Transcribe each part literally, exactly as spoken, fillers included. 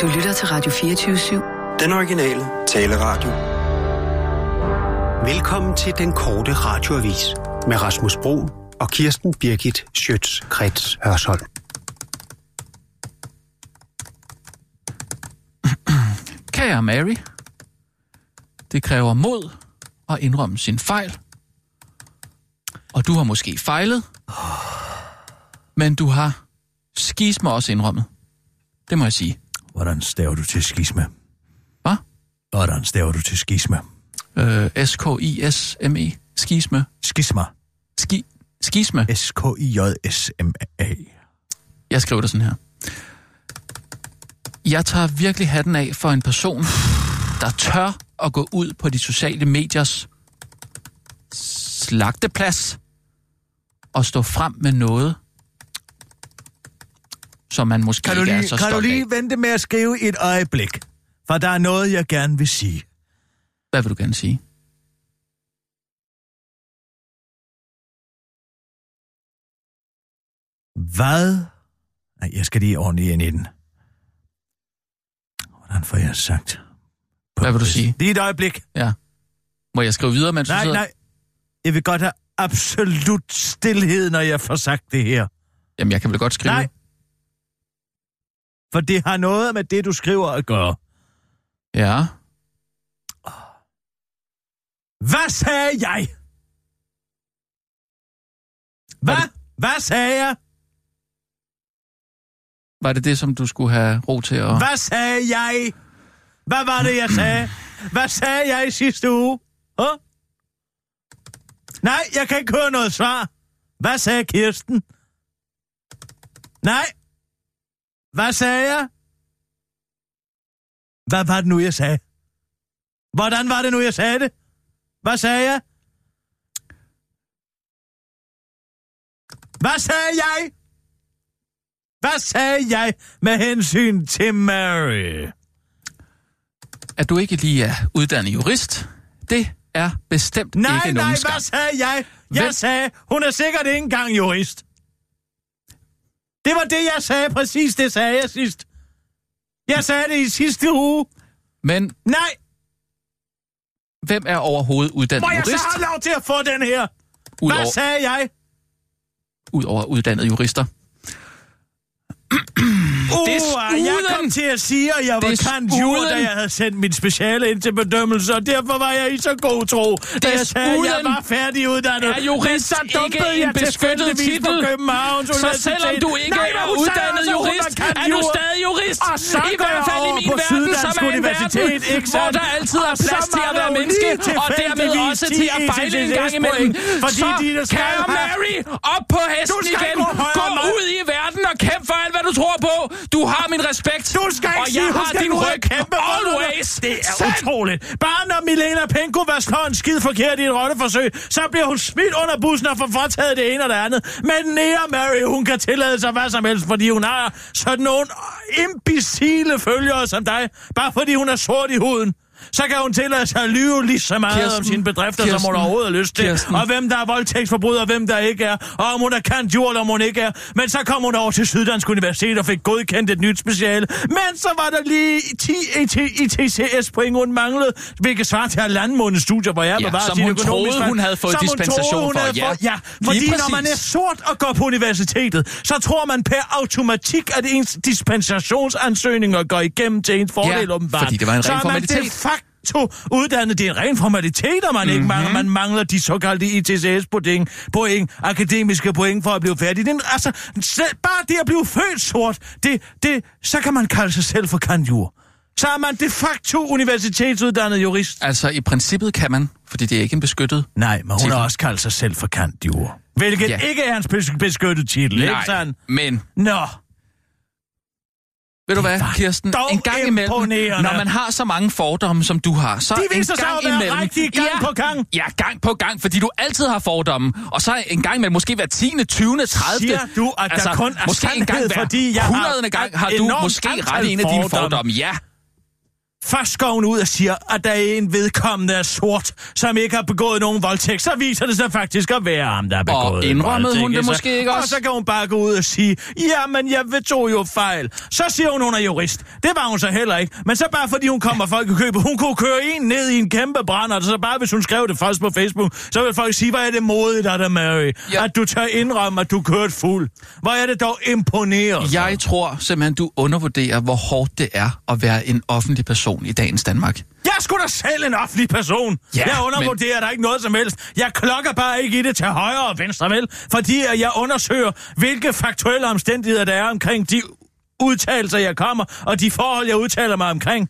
Du lytter til Radio fireogtyve syv. Den originale taleradio. Velkommen til den korte radioavis med Rasmus Bro og Kirsten Birgit Schiøtz Kretz Hørsholm. Kære Mary, det kræver mod at indrømme sin fejl. Og du har måske fejlet, men du har skisme også indrømmet. Det må jeg sige. Hvordan staver du til skisme? Hvad? Hvordan staver du til skisme? Øh, S K I S M E. Skisme. Skisme. Ski. Skisme. S K I J S M A. Jeg skriver det sådan her. Jeg tager virkelig hatten af for en person, der tør at gå ud på de sociale mediers slagteplads og stå frem med noget, som man måske kan ikke lige, er så stolt af. Kan du lige af. vente med at skrive et øjeblik? For der er noget, jeg gerne vil sige. Hvad vil du gerne sige? Hvad? Nej, jeg skal lige ordentligt ind i den. Hvordan får jeg sagt? På Hvad vil du sige? Lige et øjeblik. Ja. Må jeg skrive videre, mens nej, du sidder? Nej, nej. Jeg vil godt have absolut stilhed, når jeg får sagt det her. Jamen, jeg kan vel godt skrive? Nej. For det har noget med det, du skriver at gøre. Ja. Hvad sagde jeg? Hvad? Var det... Hvad sagde jeg? Var det det, som du skulle have ro til at... Hvad sagde jeg? Hvad var det, jeg sagde? Hvad sagde jeg i sidste uge? Huh? Nej, jeg kan ikke høre noget svar. Hvad sagde Kirsten? Nej. Hvad sagde jeg? Hvad var det nu, jeg sagde? Hvordan var det nu, jeg sagde det? Hvad sagde jeg? Hvad sagde jeg? Hvad sagde jeg med hensyn til Mary? At du ikke lige er uddannet jurist, det er bestemt nej, ikke nogen skam. Nej, nej, hvad sagde jeg? Jeg Hvem? sagde, hun er sikkert ikke engang jurist. Det var det, jeg sagde. Præcis det sagde jeg sidst. Jeg sagde det i sidste uge. Men... Nej! Hvem er overhovedet uddannet jurist? Må jeg jurist? så have lov til at få den her? Udover... Hvad sagde jeg? Udover uddannede jurister. Uah, jeg kom til at sige, at jeg var kandjur, da jeg havde sendt min speciale ind til bedømmelse, og derfor var jeg i så god tro, da jeg sagde, at jeg var færdiguddannet. Er jurist ikke en beskyttet titel? Så selvom du ikke Nej, er uddannet jurist, er du stadig jurist? Og så I hvert fald i min verden, som er en verden, hvor der altid er plads til at være menneske, og dermed også til at fejle en gang imellem. Så, kære Mary, op på hesten igen, gå ud i verden og kæmp for alt, hvad du tror på. Du har min respekt, du skal ikke og sige, jeg har din ryg always. Det er Sand. utroligt. Bare når Milena Penko var slået en skid forkert i et rotteforsøg, så bliver hun smidt under bussen og får foretaget det ene og det andet. Men nære Mary, hun kan tillade sig hvad som helst, fordi hun har sådan nogle imbecile følgere som dig. Bare fordi hun er sort i huden, så kan hun tillade sig at lyve lige så meget Kirsten, om sine bedrifter, Kirsten, som hun overhovedet har lyst til. Kirsten. Og hvem der er voldtægtsforbryder, og hvem der ikke er. Og om hun er kandjur, eller om hun ikke er. Men så kom hun over til Syddansk Universitet og fik godkendt et nyt speciale. Men så var der lige ti I T C S point, hun manglede, hvilket svarer til halvandenmånedens studier, hvor jeg ja, bevarer sin økonomisk. Som hun troede, hun havde fået som dispensation hun troede, hun for. Havde ja, for, ja fordi når man er sort og går på universitetet, så tror man per automatik, at ens dispensationsansøgninger går igennem til ens fordel, ja, åbenbart. Fordi det var en ren formalitet. To uddannet, det er en ren formalitet, og man mm-hmm. ikke mangler, man mangler de såkaldte I T C S point, point, akademiske point for at blive færdig. Det, altså, bare det at blive født sort, det, det, så kan man kalde sig selv for kandjur. Så er man de facto universitetsuddannet jurist. Altså, i princippet kan man, fordi det er ikke en beskyttet Nej, men hun titel. har også kaldt sig selv for kandjur. Hvilket ja. ikke er hans beskyttet titel, Nej, ikke sådan? men... Nå... Ved du hvad, Kirsten, en gang imellem, når man har så mange fordomme, som du har, så en gang imellem... rigtig gang ja, på gang. Ja, gang på gang, fordi du altid har fordomme. Og så en gang imellem, måske hver tiende, tyvende, tredivte Siger du, at altså, der kun er sandhed, fordi jeg har hundrede gang har du måske ret i en af dine fordomme. Ja. Førskoven ud og siger, at der er en vedkommende er sort, som ikke har begået nogen voldtægt, så viser det sig faktisk at være ham, der har begået voldtægt. Og indrømmede hun det måske ikke også? Og så kan hun bare gå ud og sige, jamen jeg tog jo fejl. Så siger hun, hun er jurist. Det var hun så heller ikke. Men så bare fordi hun kommer folk i købet. Hun kunne køre en ned i en kæmpe brænder, så bare hvis hun skrev det først på Facebook, så vil folk sige, hvor er det modigt, Adam Mary, ja. At du tør indrømme, at du kørte fuld. Hvor er det dog imponeret? Jeg så. tror simpelthen, du undervurderer, hvor hårdt det er at være en offentlig person i dagens Danmark. Jeg er sgu da selv en offentlig person. Ja, jeg undervurderer men... der ikke noget som helst. Jeg klokker bare ikke i det til højre og venstre, vel? Fordi jeg undersøger, hvilke faktuelle omstændigheder der er omkring de udtalelser, jeg kommer, og de forhold, jeg udtaler mig omkring.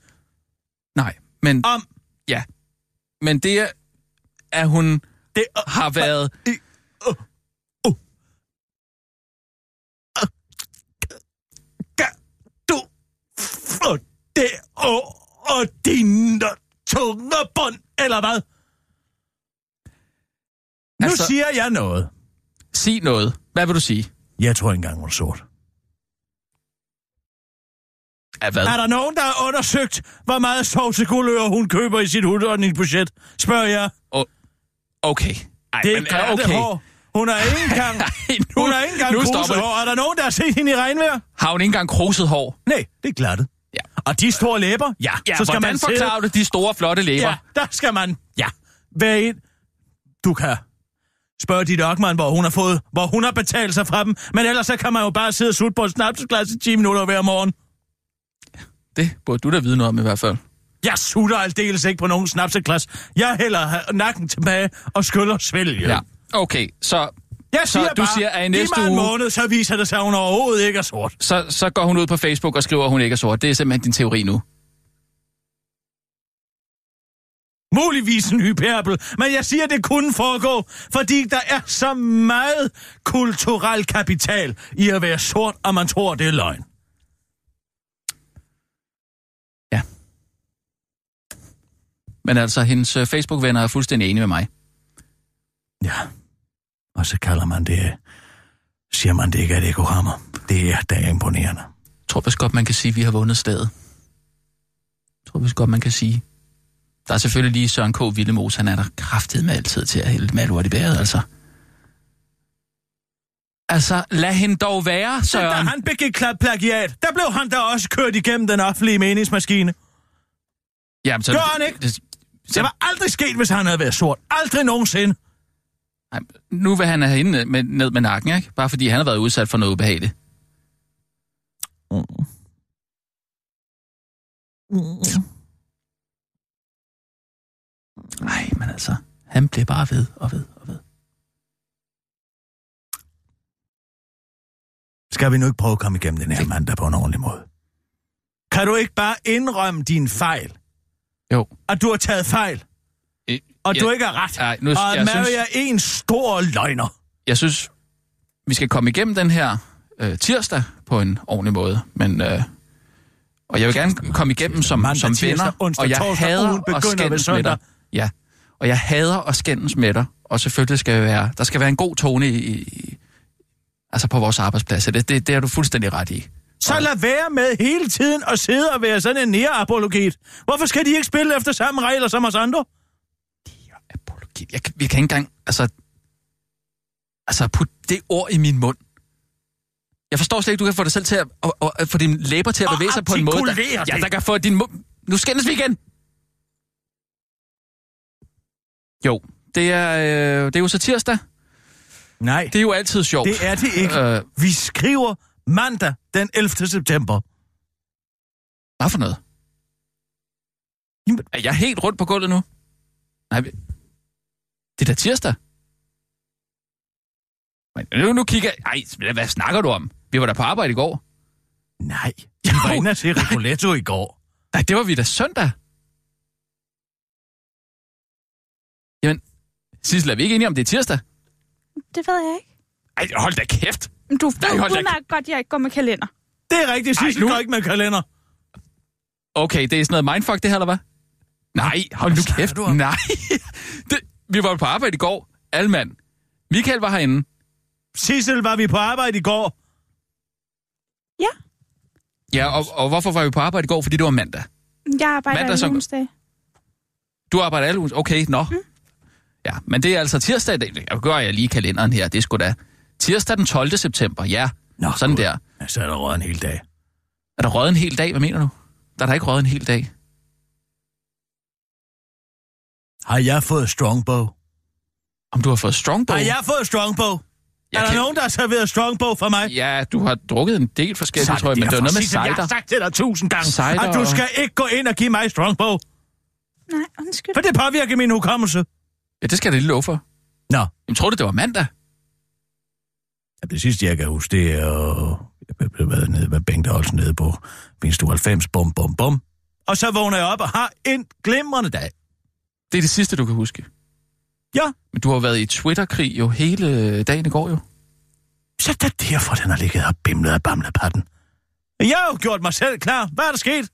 Nej, men... Om... Ja. Men det er, at hun det, uh, har været... Uh, uh, uh. Uh, kan du få det og... og dine tunge bånd, eller hvad? Altså, nu siger jeg noget. Sig noget. Hvad vil du sige? Jeg tror ikke engang, hun er sort. Er der nogen, der har undersøgt, hvor meget sovseguldører hun køber i sit hudordningsbudget? Spørger jeg. Oh, okay. Ej, det er klart, okay. Hår. Hun har ikke engang, hun har ikke engang kruset hår. Er der nogen, der har set hende i regnvejr? Har hun ikke engang kruset hår? Nej, det er glattet. Ja. Og de store læber? Ja. ja så skal man forklare det, de store, flotte læber? Ja, der skal man. Ja. Være ind. Du kan spørge dit Ockmann, hvor hun har fået, hvor hun har betalt sig fra dem. Men ellers så kan man jo bare sidde og sutte på en snapsglas i ti minutter hver morgen. Det burde du da vide noget om i hvert fald. Jeg sutter aldeles ikke på nogen snapsglas. Jeg hælder nakken tilbage og skyller svælge. Ja, okay. Så... Jeg siger så du bare, siger, at i næste uge... måned, så viser det sig, at hun overhovedet ikke er sort. Så, så går hun ud på Facebook og skriver, at hun ikke er sort. Det er simpelthen din teori nu. Muligvis en hyperbel, men jeg siger, at det kunne foregå, fordi der er så meget kulturel kapital i at være sort, og man tror, det er løgn. Ja. Men altså, hendes Facebook-venner er fuldstændig enige med mig. Ja. Og så kalder man det, siger man det ikke, at det ikke rammer. Det er da imponerende. Jeg tror vist godt, man kan sige, at vi har vundet stedet. Jeg tror vist godt, man kan sige. Der er selvfølgelig lige Søren K. Villemos, han er der krafted med altid til at hælde malort i bæret, altså. Altså, lad hende dog være, Søren. Men da han begik plagiat, der blev han da også kørt igennem den offentlige meningsmaskine. Jamen, så... Gør han ikke? Det, det, det var aldrig sket, hvis han havde været sort. Aldrig nogensinde. Nej, nu vil han have hende med, ned med nakken, ikke? Bare fordi han har været udsat for noget ubehageligt. Mm. Mm. Nej, men altså, han bliver bare ved og ved og ved. Skal vi nu ikke prøve at komme igennem den her mand der på en ordentlig måde? Kan du ikke bare indrømme din fejl? Jo. At du har taget fejl? Og ja, du ikke har ret. Nej, nu, og Mary er en stor løgner. Jeg synes, vi skal komme igennem den her øh, tirsdag på en ordentlig måde. Men, øh, og jeg vil gerne komme igennem som, mandag, som tirsdag, venner. Onsdag, og jeg torsdag, hader at skændes med dig. Ja, og jeg hader at skændes med dig. Og selvfølgelig skal være, der skal være en god tone i, i, altså på vores arbejdsplads. Det, det, det er du fuldstændig ret i. Så lad være med hele tiden at sidde og være sådan en nærapologet. Hvorfor skal de ikke spille efter samme regler som os andre? Jeg kan, jeg kan ikke engang, altså, altså putte det ord i min mund. Jeg forstår slet ikke, du kan få dig selv til at, og, og, at få dine læber til at bevæge og sig på en måde, der, ja, der kan få din mund... Nu skændes vi igen! Jo, det er, øh, det er jo så tirsdag. Nej. Det er jo altid sjovt. Det er det ikke. Øh, vi skriver mandag den ellevte september. Hvad for noget? Jamen. Er jeg helt rundt på gulvet nu? Nej, vi... Det er da tirsdag. Men nu, nu kigger jeg... Ej, hvad snakker du om? Vi var da på arbejde i går. Nej, vi var inde og se Rigoletto i går. Nej, det var vi da søndag. Jamen, Sissel, er vi ikke enige om, det er tirsdag? Det ved jeg ikke. Ej, hold da kæft. Men du ved udmærket godt, jeg ikke går med kalender. Det er rigtigt, Sissel nu... går ikke med kalender. Okay, det er sådan noget mindfuck, det her, eller hvad? Nej, hold nu kæft. Du Nej, det... Vi var på arbejde i går. Alman. Michael var herinde. Cecil, var vi på arbejde i går? Ja. Ja, og, og hvorfor var vi på arbejde i går? Fordi det var mandag. Jeg arbejder alle onsdage. Du arbejder alle onsdage? Okay, nå. Mm. Ja, men det er altså tirsdag. Jeg gør jeg lige kalenderen her, det er sgu da. Tirsdag den tolvte september, ja. Nå, sådan god. Der. Ja, så er der røget en hel dag. Er der røget en hel dag? Hvad mener du? Der er der ikke røget en hel dag. Har jeg fået Strongbow? Om du har fået Strongbow? Har jeg fået Strongbow? Jeg er der kan... nogen, der har serveret Strongbow for mig? Ja, du har drukket en del forskellige, tror jeg, men det er noget med cider. Jeg har sagt til dig tusind gange, cider at du skal og... ikke gå ind og give mig Strongbow. Nej, undskyld. For det påvirker min hukommelse. Ja, det skal jeg da lige love for. Nå. Jamen, tror du, det var mandag? Ja, det sidste, jeg kan huske, det er... Jeg blev været nede med Bengt Olsen nede på min stue halvfems, bum, bum, bum. Og så vågner jeg op og har en glimrende dag. Det er det sidste, du kan huske? Ja. Men du har været i Twitter-krig jo hele dagen i går jo. Så det er derfor, den har ligget og bimlet og bamlet patten. Jeg har jo gjort mig selv klar. Hvad er der sket?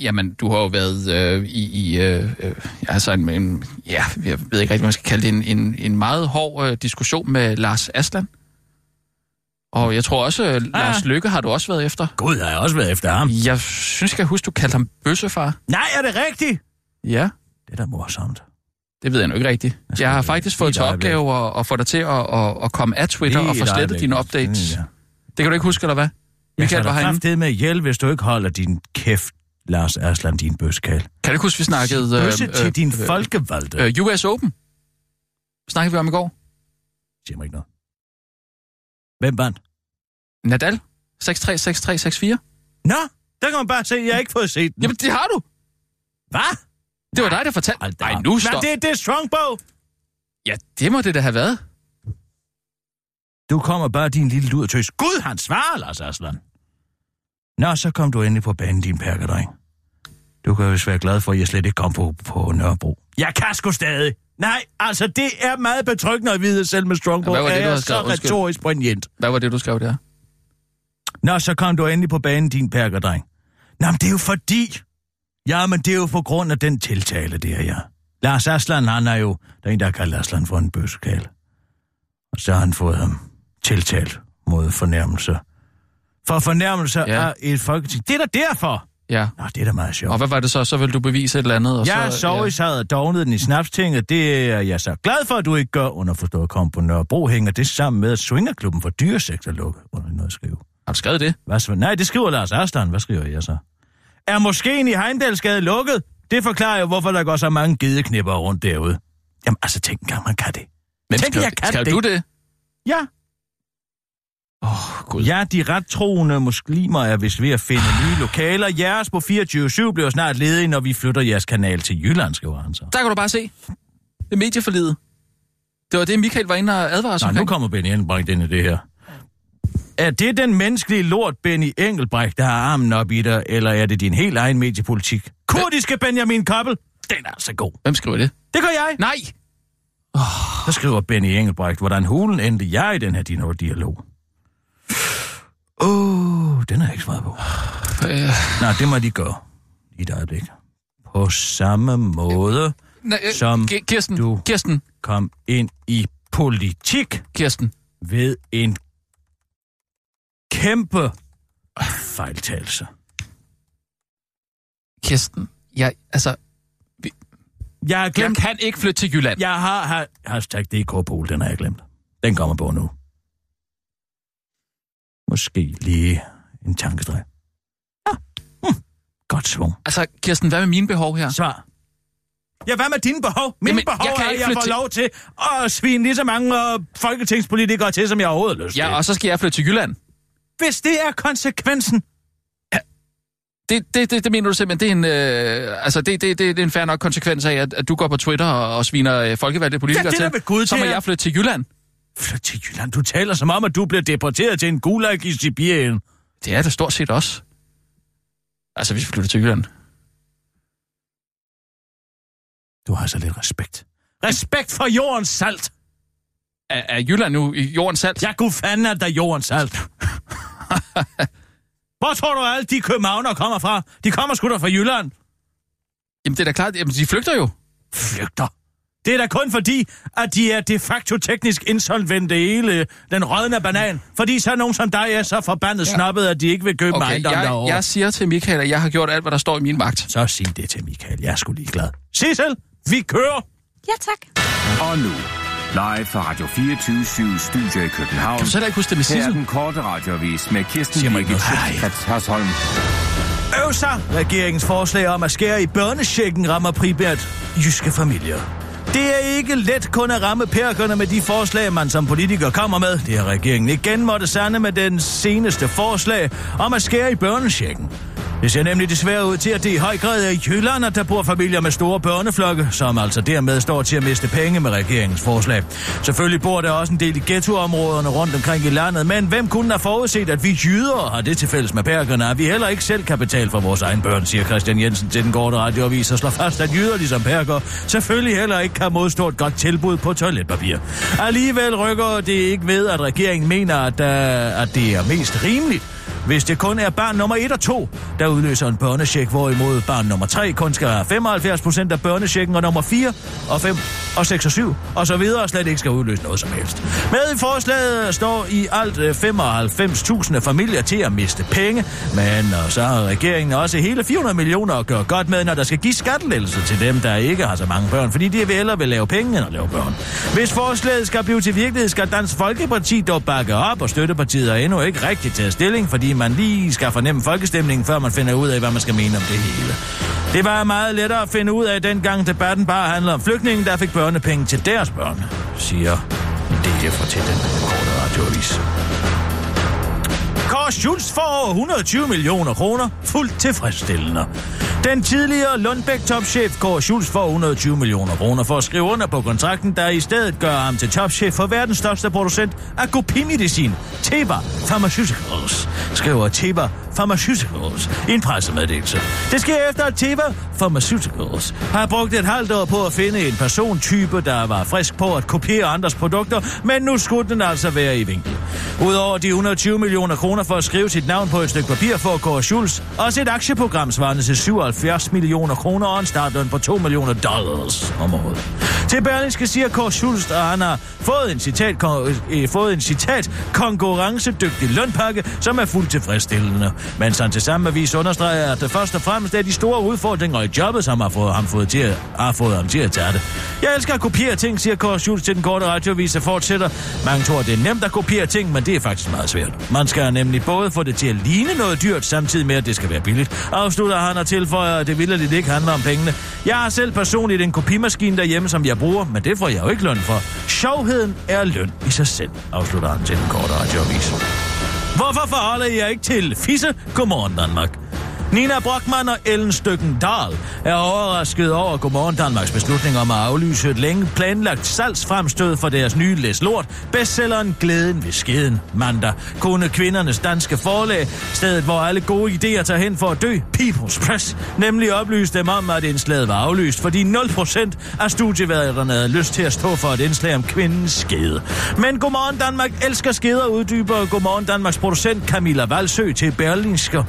Jamen, du har jo været øh, i, i øh, øh, altså en, en, ja, jeg ved ikke rigtig, man skal kalde det, en, en, en meget hård øh, diskussion med Lars Aslan. Og jeg tror også, øh, Lars ah. Lykke har du også været efter. Gud, jeg har også været efter ham. Jeg synes, jeg kan huske, du kaldte ham bøssefar. Nej, er det rigtigt? Ja. Det er da morsomt. Det ved jeg nok ikke rigtigt. Jeg, jeg har faktisk fået til opgave at få dig til at, at, at komme af Twitter og få slettet dine updates. Ja. Det kan du ikke huske, eller hvad? Michael var herinde. Jeg skal da med hjælp, hvis du ikke holder din kæft, Lars Aslan, din bøskal. Kan du ikke huske, vi snakkede... Bøsse øh, øh, til din øh, folkevalgte. Øh, U S Open. Snakkede vi om i går? Siger mig ikke noget. Hvem vandt? Nadal. seks tre, seks tre, seks fire. Nå, der kan man bare se, jeg har ikke fået set den. Jamen, det har du. Hvad? Det var dig, der fortalte... Nej, nu stop. Men det, det er Strongbow. Ja, det må det da have været. Du kommer bare din lille ludertøs. Gud, han svarer, Lars Aslan. Nå, så kom du endelig på banen, din perkerdreng. Du kan jo være glad for, at jeg slet ikke kom på, på Nørrebro. Jeg kan sgu stadig. Nej, altså, det er meget betryggende at vide selv med Strongbow. Ja, hvad var det, du havde skrevet? Jeg er så retorisk brilliant. Hvad var det, du skrev der? Nå, så kom du endelig på banen, din perkerdreng. Nå, men det er jo fordi... Ja, men det er jo på grund af den tiltale, det er jeg. Lars Aslan, han er jo... Der er en, der har kaldt Aslan for en bøssekal. Og så har han fået ham tiltalt mod fornærmelser. For fornærmelser ja. Er et folketing. Det er da derfor! Ja. Nå, det er da meget sjovt. Og hvad var det så? Så ville du bevise et eller andet? Og jeg så, sov ja. I sad og dognede den i snapstinget. Det er jeg så glad for, at du ikke gør. Underforstået kom på Nørrebro hænger det sammen med, at swingerklubben for dyresektor lukker. Under noget at skrive. Har du skrevet det? Hvad, nej, det skriver Lars Aslan. Hvad skriver jeg så? Er moskeen i Heimdalsgade lukket? Det forklarer jo, hvorfor der går så mange gedeknipper rundt derude. Jamen, altså, tænk engang, man kan det. Men tænk, skal, jeg kan skal det. Skal du det? Ja. Åh, oh, Gud. Ja, de ret troende muslimer er vist ved at finde nye lokaler. Jeres på fireogtyve syv bliver snart ledige, når vi flytter jeres kanal til Jylland, skriver han så. Der kan du bare se. Det er medieforliget. Det var det, Michael var inde og advarer sig. Nå, nu kommer Benny Engelbrecht ind i det her. Er det den menneskelige lort, Benny Engelbrecht, der har armen op i dig, eller er det din helt egen mediepolitik? Kurdiske Benjamin Koppel, den er altså god. Hvem skriver det? Det gør jeg. Nej. Oh. Så skriver Benny Engelbrecht, hvordan hulen endte jeg i den her din dialog. Åh, oh, den har jeg ikke svaret på. Øh. Nej, det må de gøre i et øjeblik. På samme måde, øh. Næ, øh. som Kirsten. Du Kirsten. Kom ind i politik Kirsten. Ved en kæmpe fejltagelser. Kirsten, jeg, altså... Vi, jeg har glemt... Jeg kan ikke flytte til Jylland. Jeg har... har hashtag D K Pol, den har jeg glemt. Den kommer på nu. Måske lige en tankestreg. Ah, hm, godt svung. Altså, Kirsten, hvad med mine behov her? Svar. Ja, hvad med dine behov? Mine Jamen, behov jeg er, at jeg får til... lov til at svine lige så mange øh, folketingspolitikere til, som jeg overhovedet lyst til. Ja, og så skal jeg flytte til Jylland. Hvis det er konsekvensen. Ja. Det, det, det, det mener du simpelthen, det er en, øh, altså det, det, det, det er en fair nok konsekvens af, at, at du går på Twitter og, og sviner øh, folkevalgte politikere ja, til. Gud, så må jeg flytte til Jylland. Flytte til Jylland? Du taler som om, at du bliver deporteret til en gulag i Sibirien. Det er det stort set også. Altså, hvis vi flytter til Jylland. Du har så lidt respekt. Respekt for jordens salt! Er, er Jylland nu jordens salt? Jeg kunne fanden, at der er jordens salt. Hvor tror du, alle de københavnere kommer fra? De kommer sgu da fra Jylland. Jamen, det er da klart. Jamen, de flygter jo. Flygter? Det er da kun fordi, at de er de facto teknisk insolvente hele den rødne banan. Fordi så nogen som dig er så forbandet ja. snappet, at de ikke vil købe okay, ejendom derovre. Jeg siger til Michael, at jeg har gjort alt, hvad der står i min magt. Så sig det til Michael. Jeg er sgu ligeglad. Cecil, vi kører! Ja, tak. Og nu, live fra Radio fireogtyve syv Studio i København. Kan du så da ikke huske det med Sissel? Her er den korte radioavis med Kirsten Birgit Schiøtz Kretz Hørsholm. Øv sig! Regeringens forslag om at skære i børnechecken rammer primært jyske familier. Det er ikke let kun at ramme perkerne med de forslag, man som politiker kommer med. Det har regeringen igen måtte sande med den seneste forslag om at skære i børnechecken. Det ser nemlig desværre ud til, at det i høj grad er i Jylland, der bor familier med store børneflokke, som altså dermed står til at miste penge med regeringens forslag. Selvfølgelig bor der også en del i ghettoområderne rundt omkring i landet, men hvem kunne have forudset, at vi jyder har det til fælles med perkerne, at vi heller ikke selv kan betale for vores egen børn, siger Christian Jensen til den korte radioavis og slår fast, at jyder ligesom perker selvfølgelig heller ikke kan modstå et godt tilbud på toiletpapir. Alligevel rykker det ikke ved, at regeringen mener, at, uh, at det er mest rimeligt, hvis det kun er barn nummer et og to, der udløser en børnecheck, hvorimod barn nummer tre kun skal have femoghalvfjerds procent af børnechecken, og nummer fire og fem og seks og syv og så videre, og slet ikke skal udløse noget som helst. Med i forslaget står i alt femoghalvfems tusind familier til at miste penge, men og så har regeringen også hele fire hundrede millioner at gøre godt med, når der skal give skattelettelser til dem, der ikke har så mange børn, fordi de vil hellere vil lave penge, end at lave børn. Hvis forslaget skal blive til virkelighed, skal Dansk Folkeparti dog bakke op, og støttepartiet er endnu ikke rigtig taget stilling, fordi man lige skal fornemme folkestemningen, før man finder ud af, hvad man skal mene om det hele. Det var meget lettere at finde ud af, dengang debatten bare handlede om flygtninge, der fik børnepenge til deres børn, siger det fra til den korte radioavis. Kåre Schultz får over hundrede og tyve millioner kroner fuldt tilfredsstillende. Den tidligere Lundbæk-topchef Kåre Schultz får hundrede og tyve millioner kroner for at skrive under på kontrakten, der i stedet gør ham til topchef for verdens største producent af kopimedicin, Teva Pharmaceuticals, skriver Teva Pharmaceuticals i en pressemeddelelse. Det sker efter, at Teva Pharmaceuticals har brugt et halvt år på at finde en persontype, der var frisk på at kopiere andres produkter, men nu skulle den altså være i vinkel. Udover de hundrede og tyve millioner kroner for at skrive sit navn på et stykke papir for Kåre Schultz, også et aktieprogram svarende til syvoghalvfjerds millioner kroner og en startløn på to millioner dollars om året. Til Berlingske siger Kåre Schultz, at han har fået en citat, kon- fået en citat konkurrencedygtig lønpakke, som er fuldt tilfredsstillende. Mens han til samme avis understreger, at det først og fremmest er de store udfordringer i jobbet, som har fået ham, fået til at, har fået ham til at tage det. Jeg elsker at kopiere ting, siger Kåre Schultz til den korte radioavis og fortsætter. Mange tror, det er nemt at kopiere ting, men det er faktisk meget svært. Man skal nemlig både få det til at ligne noget dyrt, samtidig med, at det skal være billigt. Afslutter han og tilføjer, at det vildeligt ikke handler om pengene. Jeg har selv personligt en kopimaskine derhjemme, som jeg bruger, men det får jeg jo ikke løn for. Sjovheden er løn i sig selv, afslutter han til den korte radioavis. Hvorfor forholder jeg ikke til fisse? Godmorgen Danmark. Nina Brockmann og Ellen Støkken Dahl er overrasket over Godmorgen Danmarks beslutning om at aflyse et længe planlagt salgsfremstød for deres nye læs lort, bestselleren Glæden ved Skeden. Mandag kunne Kvindernes Danske Forlag, stedet hvor alle gode idéer tager hen for at dø, People's Press, nemlig oplyste dem om, at indslaget var aflyst, fordi nul procent af studieværterne havde lyst til at stå for et indslag om kvindens skede. Men Godmorgen Danmark elsker skeder, uddyber Godmorgen Danmarks producent Camilla Valsø til Berlingske.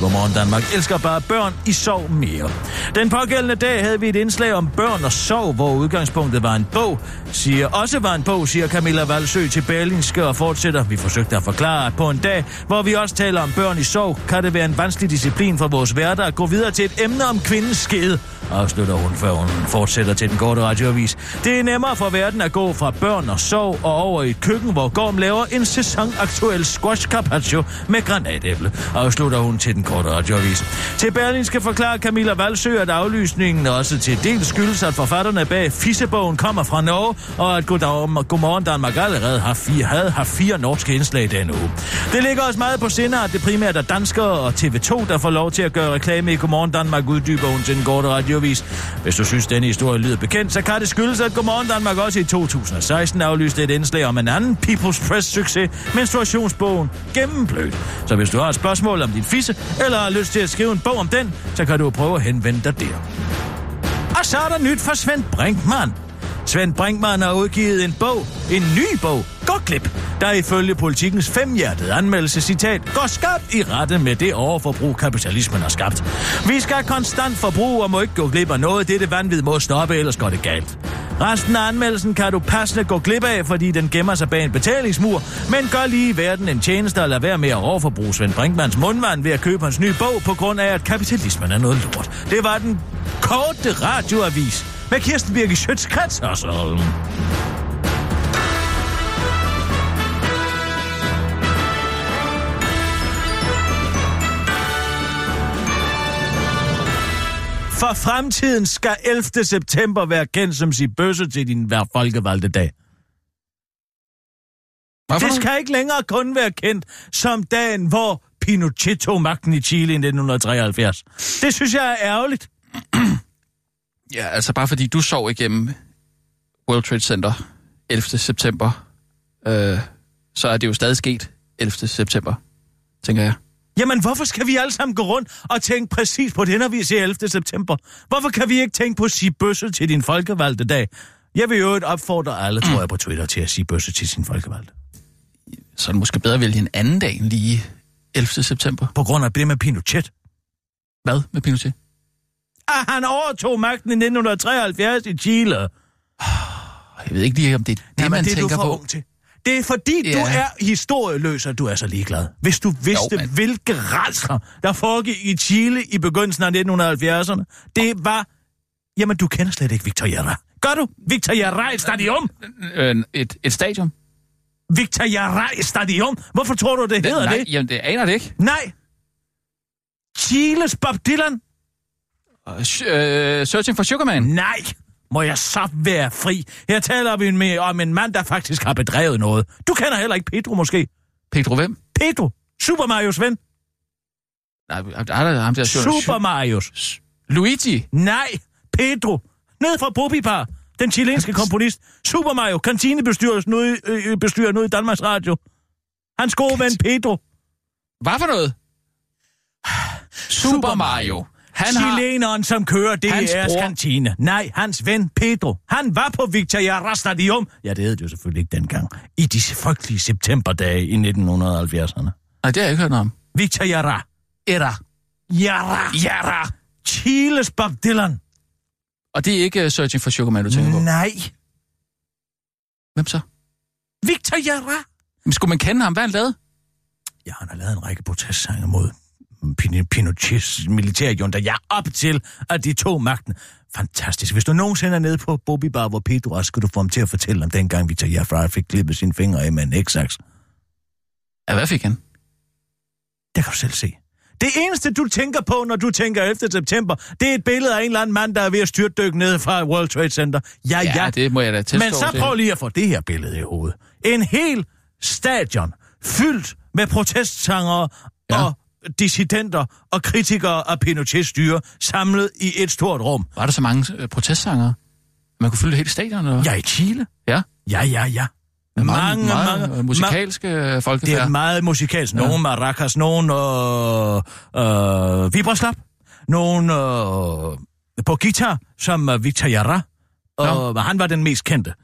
Godmorgen Danmark elsker bare børn i sorg mere. Den pågældende dag havde vi et indslag om børn og sorg, hvor udgangspunktet var en bog, siger, også var en bog, siger Camilla Valsø til Berlingske og fortsætter. Vi forsøgte at forklare, at på en dag, hvor vi også taler om børn i sorg, kan det være en vanskelig disciplin for vores hverdag at gå videre til et emne om kvindens skede, afslutter hun, før hun fortsætter til den korte radioavis. Det er nemmere for verden at gå fra børn og sorg og over i et køkken, hvor Gorm laver en sæsonaktuel squash carpaccio med granatæble, afslutter hun til den korte radioavis. Til Berlingske forklarer Camilla Valsø, at aflysningen også til dels skyldes, at forfatterne bag Fissebogen kommer fra Norge, og at Godmorgen Danmark allerede har fire, havde haft fire norske indslag denne uge. Det ligger også meget på sinde, at det primært er danskere og T V to, der får lov til at gøre reklame i Godmorgen Danmark, uddyber hun til den korte radioavis. Hvis du synes, denne historie lyder bekendt, så kan det skyldes, at Godmorgen Danmark også i to tusind og seksten aflyste et indslag om en anden People's Press-succes, menstruationsbogen Gennemblødt. Så hvis du har et spørgsmål om din fisse, eller har lyst til at skrive en bog om den, så kan du prøve at henvende dig der. Og så er der nyt fra Svend Brinkmann. Svend Brinkmann har udgivet en bog, en ny bog, Gårdklip, der ifølge Politikens femhjertede anmeldelse, citat, går skabt i rette med det overforbrug, kapitalismen har skabt. Vi skal have konstant forbrug og må ikke gå glip af noget. Dette vanvid må stoppe, ellers går det galt. Resten af anmeldelsen kan du passende gå glip af, fordi den gemmer sig bag en betalingsmur, men gør lige verden en tjeneste og lad være med at overforbruge Svend Brinkmanns mundvand ved at købe hans nye bog, på grund af, at kapitalismen er noget lort. Det var den korte radioavis med Kirsten Birgit Schiøtz Kretz Hørsholm. For fremtiden skal ellevte september være kendt som sig bøsse til din hver folkevalgte dag. Hvorfor? Det skal ikke længere kun være kendt som dagen, hvor Pinochet tog magten i Chile i nitten treoghalvfjerds. Det synes jeg er ærgerligt. Ja, altså bare fordi du sov igennem World Trade Center ellevte september, øh, så er det jo stadig sket ellevte september, tænker jeg. Jamen, hvorfor skal vi alle sammen gå rundt og tænke præcis på det, når vi ser ellevte september? Hvorfor kan vi ikke tænke på at sige bøsse til din folkevalgte dag? Jeg vil jo opfordre alle, tror jeg, på Twitter til at sige bøsse til sin folkevalgte. Så er det måske bedre at vælge en anden dag end lige ellevte september. På grund af det med Pinochet. Hvad med Pinochet? Ah, han overtog magten i nitten treoghalvfjerds i Chile. Jeg ved ikke lige, om det er det, Jamen, man det, tænker på. Det er fordi, yeah. du er historieløs, og du er så ligeglad. Hvis du vidste, jo, hvilke rejser der foregik i Chile i begyndelsen af nitten halvfjerdserne, det var... Jamen, du kender slet ikke Víctor Jara. Gør du? Víctor Jara Stadium? Et, et stadion? Víctor Jara Stadium? Hvorfor tror du, det hedder det? Nej, det? Jamen, det aner det ikke. Nej. Chiles Bob Dylan? Uh, uh, Searching for Sugar Man? Nej. Må jeg så være fri? Her taler vi med om en mand, der faktisk har bedrevet noget. Du kender heller ikke Pedro, måske? Pedro hvem? Pedro. Super Marios ven. Nej, der er ham der. Super Marios. Luigi? Nej, Pedro. Ned fra Bobibar, den chilenske komponist. Super Mario, kantinebestyrer noget, øh, bestyrer noget i Danmarks Radio. Hans gode ven Pedro. Hvad for noget? Super Mario. Han chileneren, har... som kører D R's kantine. Nej, hans ven Pedro. Han var på Víctor Jara Stadium. Ja, det hed det jo selvfølgelig ikke dengang. I de frygtelige septemberdage i nitten halvfjerdserne. Nej, det har jeg ikke hørt om. Víctor Jara. Era. Jara. Jara. Chiles Bob Dylan. Og det er ikke uh, Searching for Sugar Man, du tænker på? Nej. Hvem så? Víctor Jara. Men skulle man kende ham? Hvad han lavede? Ja, han har lavet en række protestsange mod Pinochets militærjunter, jeg ja, op til, at de tog magten. Fantastisk. Hvis du nogensinde er nede på Bobibar, hvor Pedro også skulle du få ham til at fortælle om dengang, Víctor Jara fik klippet sine fingre af med en eksaks. Ja, hvad fik han? Det kan du selv se. Det eneste, du tænker på, når du tænker ellevte september, det er et billede af en eller anden mand, der er ved at styrtdykke ned fra World Trade Center. Ja, ja, ja. Det må jeg da tilstå. Men så prøv det. Lige at få det her billede i hovedet. En hel stadion fyldt med protestsanger ja. og dissidenter og kritikere af Pinochets styre samlet i et stort rum. Var der så mange øh, protestsanger? Man kunne fylde hele stadion? Eller? Ja, i Chile. Ja? Ja, ja, ja. Mange, mange, meget mange musikalske ma- folkefærd. Det er meget musikalsk. Nogle ja. maracas, nogle øh, øh, vibraslap, nogle øh, på guitar, som Víctor Jara. Og ja. han var den mest kendte.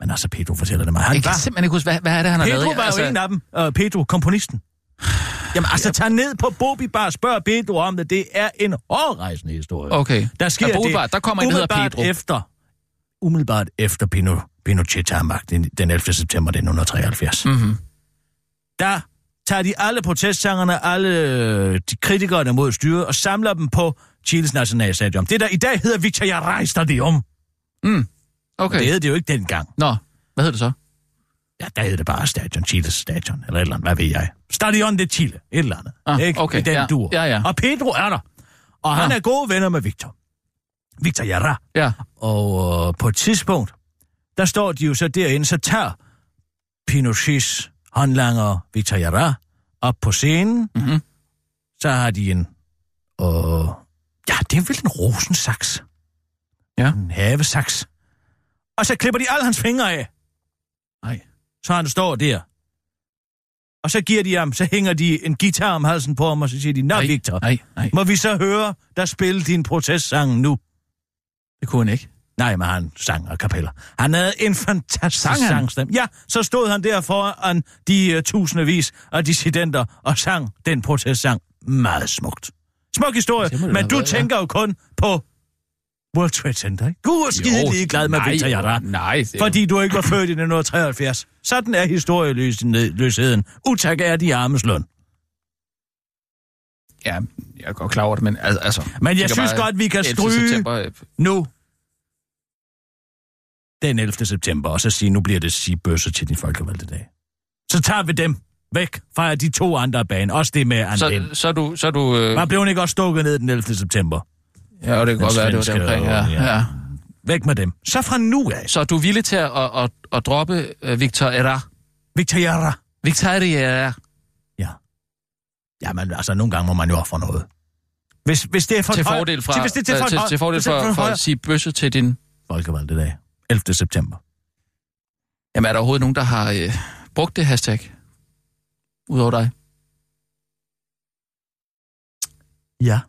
Men altså, Pedro fortæller det mig. Han jeg var... kan simpelthen ikke huske, hvad, hvad er det, han Pedro har lavet? Pedro var altså... jo en af dem. Øh, Pedro, komponisten. Jamen altså, tag ned på Bobibar og spørg Pedro om det. Det er en hårdrejsende historie. Okay. Der sker Bobibar, det der kommer en, der hedder Pedro. Efter, umiddelbart efter Pino, Pinochet tager magten den ellevte september nitten treoghalvfjerds. Mm-hmm. Der tager de alle protestsangerne, alle de kritikerne mod styret, og samler dem på Chiles nationalstadion. Det der i dag hedder Víctor Jara Stadium. Mm. Okay. Det hed det jo ikke dengang. Nå, hvad hed det så? Ja, der hedder det bare Stadion Chiles Stadion, eller et eller andet, hvad ved jeg. Stadion de Chile, et eller andet. Ah, ikke? Okay, I den ja, dur. Ja, ja. Og Pedro er der, og han ja. er gode venner med Víctor. Víctor Jara. Ja. Og øh, på et tidspunkt, der står de jo så derinde, så tager Pinochets håndlanger Víctor Jara op på scenen. Mm-hmm. Så har de en... Øh, ja, det er vel en rosensaks. Ja. En havesaks. Og så klipper de alle hans fingre af. Nej. Så han står der. Og så giver de ham, så hænger de en guitar om halsen på ham, og så siger de, nå Víctor, nej, nej. må vi så høre dig spille din protestsang nu? Det kunne han ikke. Nej, men han sang og kappeller. Han havde en fantastisk sang, sangstemme. Ja, så stod han der foran de uh, tusindvis af dissidenter og sang den protestsang. Meget smukt. Smuk historie, men du tænker ja. jo kun på World Trade Center, ikke? Du er skide ligeglad med Víctor Jara. Nej. Fordi du ikke var født i nitten treoghalvfjerds. Sådan er historieløsheden. Utak er de armes løn. Ja, jeg er godt klar over det, men altså... Men jeg synes godt, vi kan stryge nu den ellevte september, og så sige, nu bliver det sige bøsser til din folkevalgte dag. Så tager vi dem væk fra de to andre baner. Også det med anden. Så, så du... Så du øh... Man blev ikke også stukket ned den ellevte september. Ja, og det kan godt være, det var det omkring, ja. Ja. Ja. Væk med dem. Så fra nu af. Så er du villig til at, at, at, at droppe uh, Víctor Jara? Víctor Jara. Víctor Jara. Ja. Jamen, altså, nogle gange må man jo ofre noget. Hvis, hvis det er for... Til fordel fra... Til, hvis det til, for, til, til fordel for, for, for at sige bøsse til din... Folkevalgte dag. ellevte september. Jamen, er der overhovedet nogen, der har øh, brugt det hashtag? Udover dig? Ja.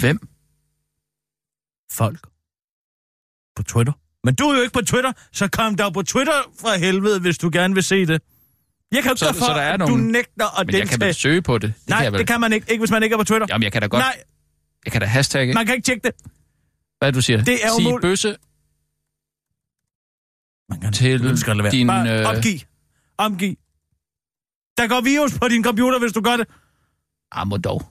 Hvem? Folk. På Twitter. Men du er jo ikke på Twitter, så kom der på Twitter fra helvede, hvis du gerne vil se det. Jeg kan så, derfor, så der er nogen... du nægter at deltage. Men jeg kan vel søge på det. det Nej, kan vel... det kan man ikke. Ikke hvis man ikke er på Twitter. Jamen, jeg kan da godt. Nej. Jeg kan da hashtagge. Man kan ikke tjekke det. Hvad du siger? Det er jo sige bøsse. Man kan til din... Bare opgiv. Omgiv. Der går virus på din computer, hvis du gør det. Ah, må dog.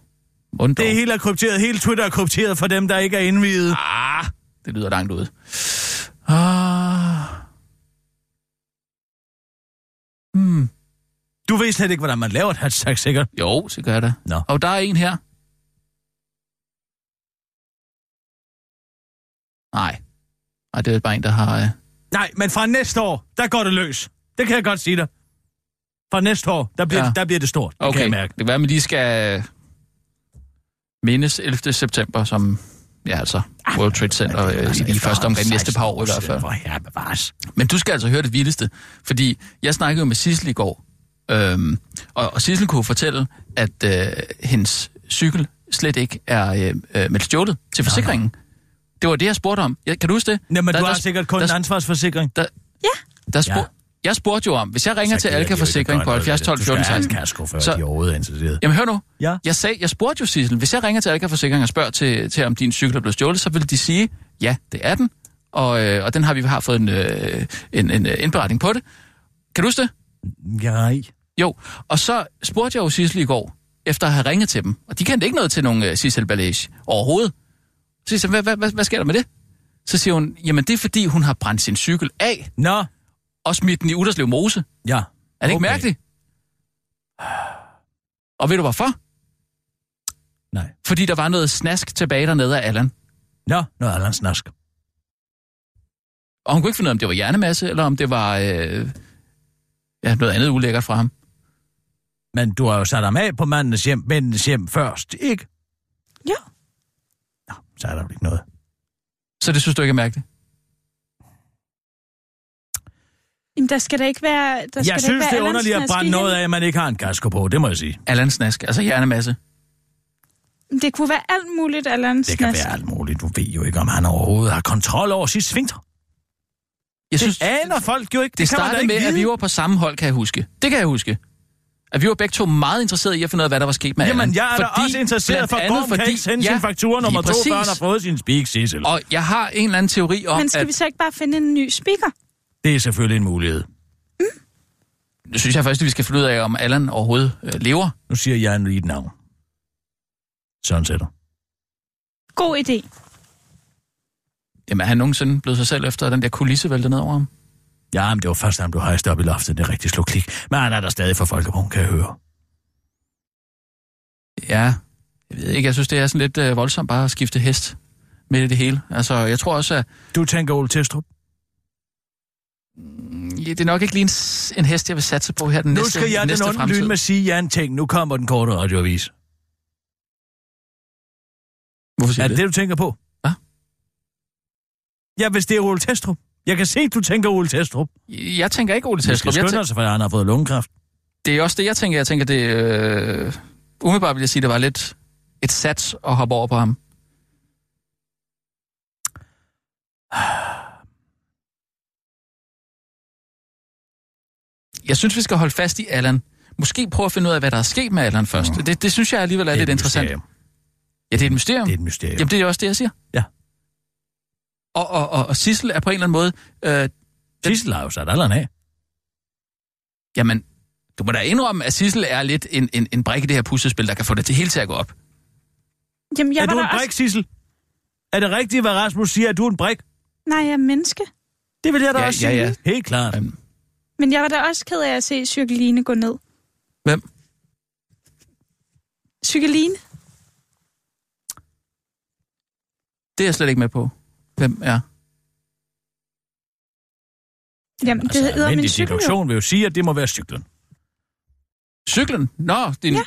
Undtår. Det er helt er krypteret. Hele Twitter er krypteret for dem, der ikke er indviet. Ah, det lyder langt ud. Ah. Hmm. Du ved slet ikke, hvordan man laver et hashtag, sikkert? Jo, så gør jeg det. Nå. Og der er en her. Nej. Nej, det er bare en, der har... Øh... Nej, men fra næste år, der går det løs. Det kan jeg godt sige dig. Fra næste år, der bliver, ja. Der bliver det stort. Det okay. Kan jeg mærke. Det kan være, at man lige skal... mindes ellevte september, som, ja altså, World Trade Center ah, øh, altså, i de første omgang næste par år i hvert fald. Men du skal altså høre det vildeste, fordi jeg snakkede jo med Sissel i går, øhm, og, og Sissel kunne fortælle, at øh, hendes cykel slet ikke er øh, med stjålet til forsikringen. Nej, nej. Det var det, jeg spurgte om. Jeg, kan du huske det? Jamen, du der, har der, sikkert kun der, en ansvarsforsikring. Der, ja. Der spurg, ja. Jeg spurgte jo om, hvis jeg ringer så til Alka Forsikring på halvfjerds tolv fjorten seksten... Du skal have. Jamen hør nu, ja. jeg, sagde, jeg spurgte jo Sissel, hvis jeg ringer til Alka Forsikring og spørger til, til, om din cykel er blevet stjålet, så vil de sige, ja, det er den, og, øh, og den har vi har fået en, øh, en, en øh, indberetning på det. Kan du huske det? Nej. Jo, og så spurgte jeg jo Sissel i går, efter at have ringet til dem, og de kendte ikke noget til nogen øh, Sissel Ballage overhovedet. Så siger jeg, hvad, hvad, hvad sker der med det? Så siger hun, jamen det er fordi, hun har brændt sin cykel af. Nå. Og smidt den i Utterslev Mose. Ja. Er det ikke okay. Mærkeligt? Og ved du hvorfor? Nej. Fordi der var noget snask tilbage dernede af Allan. Nå, noget Allans snask. Og hun kunne ikke finde ud af, om det var hjernemasse, eller om det var øh, ja, noget andet ulækkert fra ham. Men du har jo sat ham af på mandens hjem, mandens hjem først, ikke? Ja. Nå, så er der jo ikke noget. Så det synes du ikke er mærkeligt? Jamen, der skal da ikke være... Der skal jeg synes, være det er underligt at brænde noget af, at man ikke har en kasko på. Det må jeg sige. Allans snask, altså hjernemasse. Det kunne være alt muligt, Allans snask. Det kan være alt muligt. Du ved jo ikke, om han overhovedet har kontrol over sit svinger. Jeg synes, det aner folk jo ikke. Det, det startede med, vide. At vi var på samme hold, kan jeg huske. Det kan jeg huske. At vi var begge to meget interesserede i at finde ud af, hvad der var sket med Allan. Jamen, jeg er fordi, da også interesseret for, at Gorm kan ikke sende ja, sin faktura nummer to, før han har fået sin speak, Cecil. Og jeg har en eller anden teori om, men skal at... vi så ikke bare finde en ny speaker? Det er selvfølgelig en mulighed. Mm. Det synes jeg først, at vi skal finde ud af, om Allan overhovedet øh, lever. Nu siger jeg en lidt navn. Sådan sætter. God idé. Jamen, er han nogensinde blevet sig selv efter, den der kulisse væltede ned over ham? Jamen, det var først, da han blev hejst op i loftet. Det er rigtig slog klik. Men han er der stadig for Folkevogn, kan jeg høre. Ja, jeg ved ikke. Jeg synes, det er sådan lidt øh, voldsomt bare at skifte hest med det hele. Altså, jeg tror også, at... Du tænker Ole Thestrup? Ja, det er nok ikke lige en, en hest, jeg vil satse på her den næste fremtid. Nu skal jeg den onde lyn med at sige, ja, en ting. Nu kommer den korte radioavis. Hvorfor siger er det, det, du tænker på? Hvad? Ja, hvis det er Ole Thestrup. Jeg kan se, at du tænker Ole Thestrup. Jeg tænker ikke Ole Thestrup. Jeg skynder sig, for han har fået lungekræft. Det er også det, jeg tænker. Jeg tænker, det øh... umiddelbart vil jeg sige, det var lidt et sats at hoppe over på ham. Jeg synes, vi skal holde fast i Allan. Måske prøve at finde ud af, hvad der er sket med Allan først. Mm. Det, det synes jeg alligevel er det lidt interessant. Ja, det er et mysterium. Det er et mysterium. Jamen, det er også det, jeg siger. Ja. Og, og, og, og Sissel er på en eller anden måde... Øh, Sissel har jo sat Allan af. Jamen, du må da indrømme, at Sissel er lidt en, en, en brik i det her puslespil, der kan få det til hele til at gå op. Jamen, jeg er var du en brik, også... Sissel? Er det rigtigt, hvad Rasmus siger, at du er en brik? Nej, jeg er menneske. Det vil jeg da ja, også sige. Ja, ja, helt klart. Jamen. Men jeg var da også ked af at se Cykeline gå ned. Hvem? Cykeline. Det er jeg slet ikke med på. Hvem er? Jamen, det altså, hedder min cykel jo. Vil jo sige, at det må være cyklen. Cyklen? Nå, din... Ja.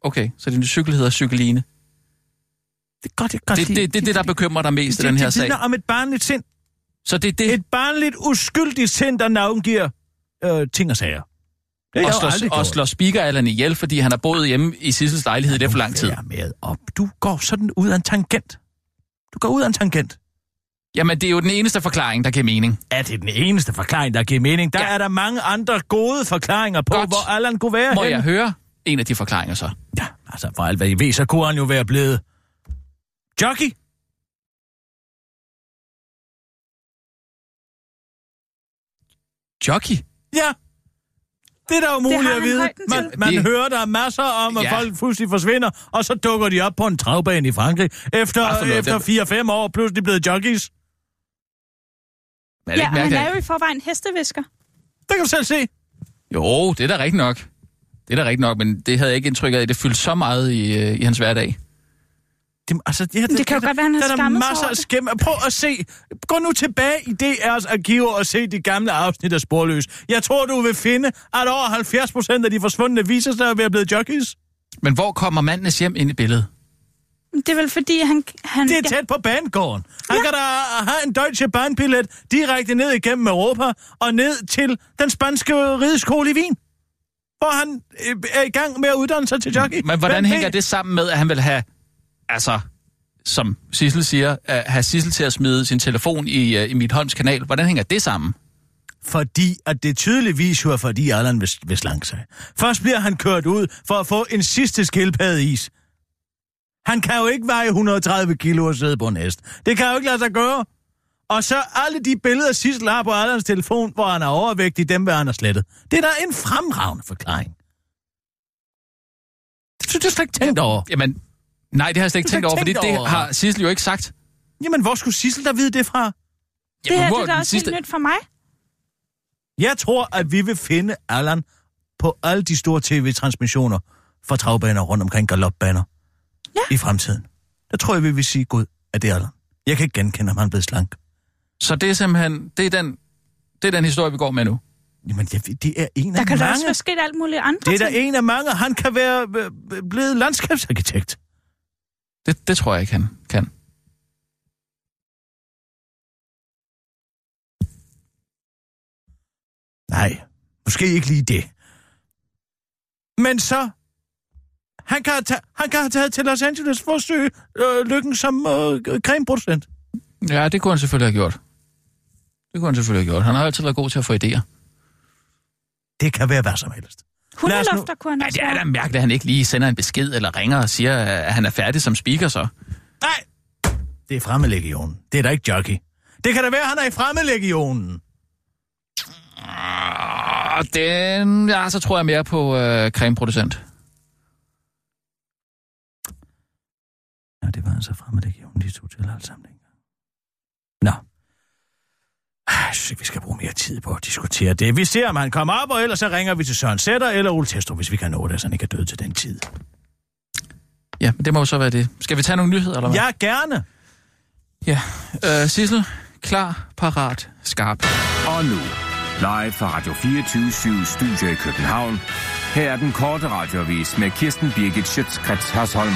Okay, så din cykel hedder Cykeline. Det er godt, det er godt. Det er det, det, det, der bekymrer dig mest i den her sag. Det vidner om et barnligt sind. Så det er det... Et barnligt uskyldigt sind, der navngiver øh, ting og sager. Det og, slår, og slår speaker Allan ihjel, fordi han har boet hjemme i Sissels lejlighed i det for lang tid. Med op. Du går sådan ud af en tangent. Du går ud af en tangent. Jamen, det er jo den eneste forklaring, der giver mening. Ja, det er den eneste forklaring, der giver mening. Der ja. er der mange andre gode forklaringer på, godt. Hvor Allan kunne være. Må hen? Jeg høre en af de forklaringer så? Ja, altså for alt hvad I ved, så kunne han jo være blevet jockey. Jockey? Ja. Det er da umuligt at vide. Man, man det... hører, der er masser om, at ja. folk pludselig forsvinder, og så dukker de op på en travbane i Frankrig. Efter, efter fire fem år pludselig blevet jockeys. Ja, og han er jo i forvejen hestevisker. Det kan du selv se. Jo, det er da rigtigt nok. Det er da rigtigt nok, men det havde jeg ikke indtryk af. Det fyldte så meget i, i hans hverdag. Det, altså, det, her, det, det kan jo godt være, han har skammet sig over skæm... Prøv at se. Gå nu tilbage i D R's arkiver og se de gamle afsnit af Sporløs. Jeg tror, du vil finde, at over halvfjerds procent af de forsvundne viser sig at være blevet jockeys. Men hvor kommer mandens hjem ind i billedet? Det er vel fordi, han... han... Det er tæt på banegården. Han ja. kan da have en Deutsche Bahn-billet direkte ned igennem Europa og ned til den spanske rideskole i Wien, hvor han er i gang med at uddanne sig til jockey. Men hvordan hænger det sammen med, at han vil have... Altså, som Sissel siger, at have Sissel til at smide sin telefon i, i mit hånds kanal. Hvordan hænger det sammen? Fordi, at det tydeligvis jo er, fordi Allan vil, vil slange sig. Først bliver han kørt ud for at få en sidste skildpaddeis. Han kan jo ikke veje et hundrede og tredive kilo og sidde på en hest. Det kan jo ikke lade sig gøre. Og så alle de billeder, Sissel har på Allans telefon, hvor han er overvægtig, dem vil han have slettet. Det er da en fremragende forklaring. Det synes jeg slet ikke tænkt over. Jamen... Nej, det har jeg slet ikke tænkt over, fordi det har Sissel jo ikke sagt. Jamen, hvor skulle Sissel da vide det fra? Jamen, det her det er da også sidste... helt nyt for mig. Jeg tror, at vi vil finde Allan på alle de store tv-transmissioner fra travbaner rundt omkring galopbaner ja. i fremtiden. Der tror jeg, vi vil sige god, at det er Allan. Jeg kan ikke genkende, om han er blevet slank. Så det er simpelthen, det er den, det er den historie, vi går med nu? Jamen, det er en af mange. Der kan da også være sket alt muligt andre ting. Det er der en af mange. Han kan være blevet landskabsarkitekt. Det, det tror jeg ikke, han kan. Nej, måske ikke lige det. Men så, han kan, ta- han kan have taget til Los Angeles for at søge øh, lykken som øh, cremeproducent. Ja, det kunne han selvfølgelig have gjort. Det kunne han selvfølgelig have gjort. Han har altid været god til at få idéer. Det kan være hvad som helst. Hundelofter kunne han også. Ja, det er da mærkeligt, at han ikke lige sender en besked eller ringer og siger, at han er færdig som speaker så. Nej! Det er Fremmedlegionen. Det er da ikke jockey. Det kan da være, han er i Fremmedlegionen. Den... Ja, så tror jeg mere på øh, cremeproducent. Ja, det var altså Fremmedlegionen, de tog til alt sammen. Nå. Jeg synes ikke, vi skal bruge mere tid på at diskutere det. Vi ser, om han kommer op, og ellers så ringer vi til Søren Sætter eller Ole Thestrup, hvis vi kan nå det, så han ikke er død til den tid. Ja, men det må jo så være det. Skal vi tage nogle nyheder, eller hvad? Ja, gerne! Ja, øh, Sissel, klar, parat, skarp. Og nu, live fra Radio fireogtyve syv Studio i København. Her er den korte radioavis med Kirsten Birgit Schiøtz Kretz Hørsholm.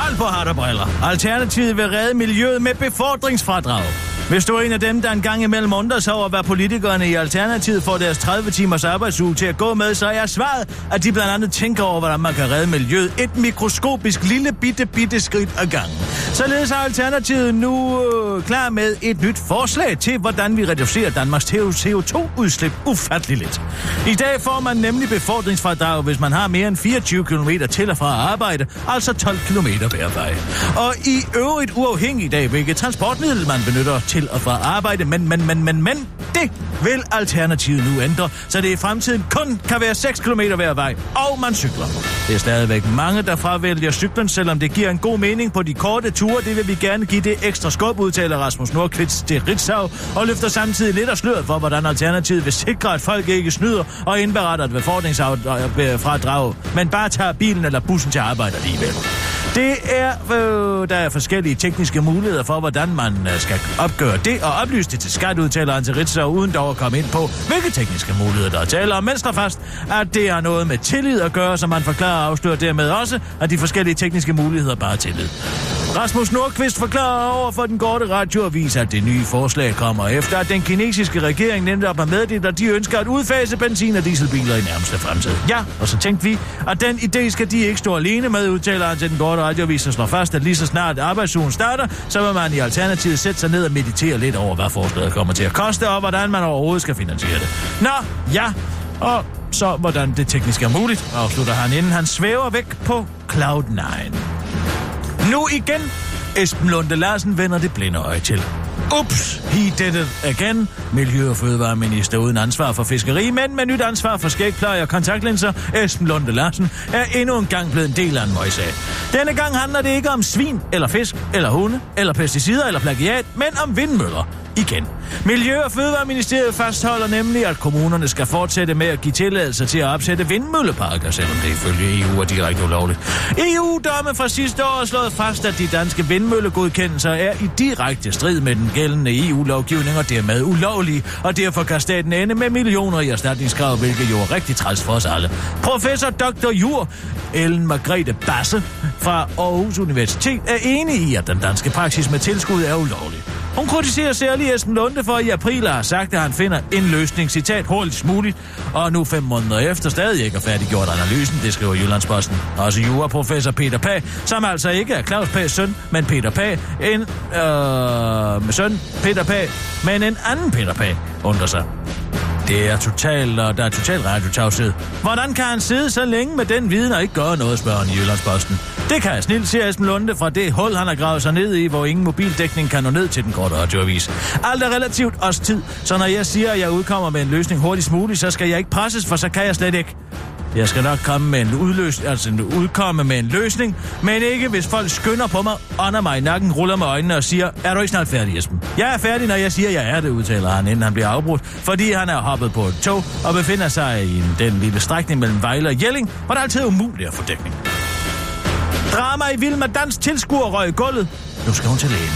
Hold på hatterbriller. Alternativet vil redde miljøet med befordringsfradrag. Hvis du er en af dem, der en gang imellem undrer sig over, hvad politikerne i Alternativet får deres tredive timers arbejdsuge til at gå med, så er svaret, at de blandt andet tænker over, hvordan man kan redde miljøet et mikroskopisk lille bitte bitte skridt ad gangen. Således er Alternativet nu øh, klar med et nyt forslag til, hvordan vi reducerer Danmarks C O to udslip ufatteligt lidt. I dag får man nemlig befordringsfradrag, hvis man har mere end fireogtyve kilometer til og fra arbejde, altså tolv kilometer hver vej. Og i øvrigt uafhængigt af, hvilket transportmiddel man benytter til og fra arbejde, men, men, men, men, men, det vil Alternativet nu ændre, så det i fremtiden kun kan være seks kilometer hver vej, og man cykler. Det er stadigvæk mange, der fravælger cyklen, selvom det giver en god mening på de korte ture. Det vil vi gerne give det ekstra skub, udtaler Rasmus Nordqvist til Ritzau, og løfter samtidig lidt af sløret for, hvordan Alternativet vil sikre, at folk ikke snyder og indberetter et befordringsfradrag, men bare tager bilen eller bussen til arbejde alligevel. Det er, øh, der er forskellige tekniske muligheder for, hvordan man øh, skal opgøre det og oplyse det til skatteudtaleren til Ritzau, uden dog at komme ind på, hvilke tekniske muligheder der er tale om, men står fast, at det har noget med tillid at gøre, så man forklarer og afslører dermed også, at de forskellige tekniske muligheder bare er tillid. Rasmus Nordqvist forklarer over for den korte radioavis, at det nye forslag kommer efter, at den kinesiske regering netop har meddelt, at de ønsker at udfase benzin- og dieselbiler i nærmeste fremtid. Ja, og så tænkte vi, at den idé skal de ikke stå alene med, udtaler han til den korte radioavis, og slår fast, at lige så snart arbejdsugen starter, så vil man i Alternativet sætte sig ned og meditere lidt over, hvad forslaget kommer til at koste, og hvordan man overhovedet skal finansiere det. Nå, ja, og så hvordan det teknisk er muligt, afslutter han, inden han svæver væk på Cloud nine. Nu igen, Esben Lunde Larsen vender det blinde øje til. Ups, he did it again. Miljø- og fødevareminister uden ansvar for fiskeri, men med nyt ansvar for skægpleje og kontaktlinser, Esben Lunde Larsen, er endnu en gang blevet en del af en møjsag. Denne gang handler det ikke om svin, eller fisk, eller hunde, eller pesticider, eller plagiat, men om vindmøller. Igen. Miljø- og Fødevareministeriet fastholder nemlig, at kommunerne skal fortsætte med at give tilladelser til at opsætte vindmølleparker, selvom det ifølge E U er direkte ulovligt. E U-dommen fra sidste år har slået fast, at de danske vindmøllegodkendelser er i direkte strid med den gældende E U-lovgivning og dermed ulovlige, og derfor kan staten ende med millioner i erstatningskrav, hvilket jo er rigtig træls for os alle. Professor doktor jur Ellen Margrethe Basse fra Aarhus Universitet er enig i, at den danske praksis med tilskud er ulovlig. Hun kritiserer særlig Esben Lunde for i april har sagt, at han finder en løsning, citat, hurtigst muligt, og nu fem måneder efter stadig ikke har færdiggjort analysen, det skriver Jyllands-Posten. Også juraprofessor Peter Pag, som altså ikke er Claus Pags søn, men Peter Pag, en øh, søn Peter Pag, men en anden Peter Pag, undrer sig. Det er totalt, og der er totalt radiotavshed. Hvordan kan han sidde så længe med den viden og ikke gøre noget, spørger han i Jyllands-Posten. Det kan jeg snilt, siger Esben Lunde, fra det hul, han har gravet sig ned i, hvor ingen mobildækning kan nå ned til den korte radioavis. Alt er relativt også tid, så når jeg siger, at jeg udkommer med en løsning hurtigst muligt, så skal jeg ikke presses, for så kan jeg slet ikke. Jeg skal nok komme med en udløs, altså en udkomme med en løsning, men ikke hvis folk skynder på mig, ånder mig i nakken, ruller med øjnene og siger, er du ikke snart færdig, Esben? Jeg er færdig, når jeg siger, jeg er det, udtaler han, inden han bliver afbrudt, fordi han er hoppet på et tog og befinder sig i den lille strækning mellem Vejle og Jelling, hvor det altid er umuligt at få dækning. Drama i Vilma Dans, tilskuer røg i gulvet. Nu skal hun til lægen.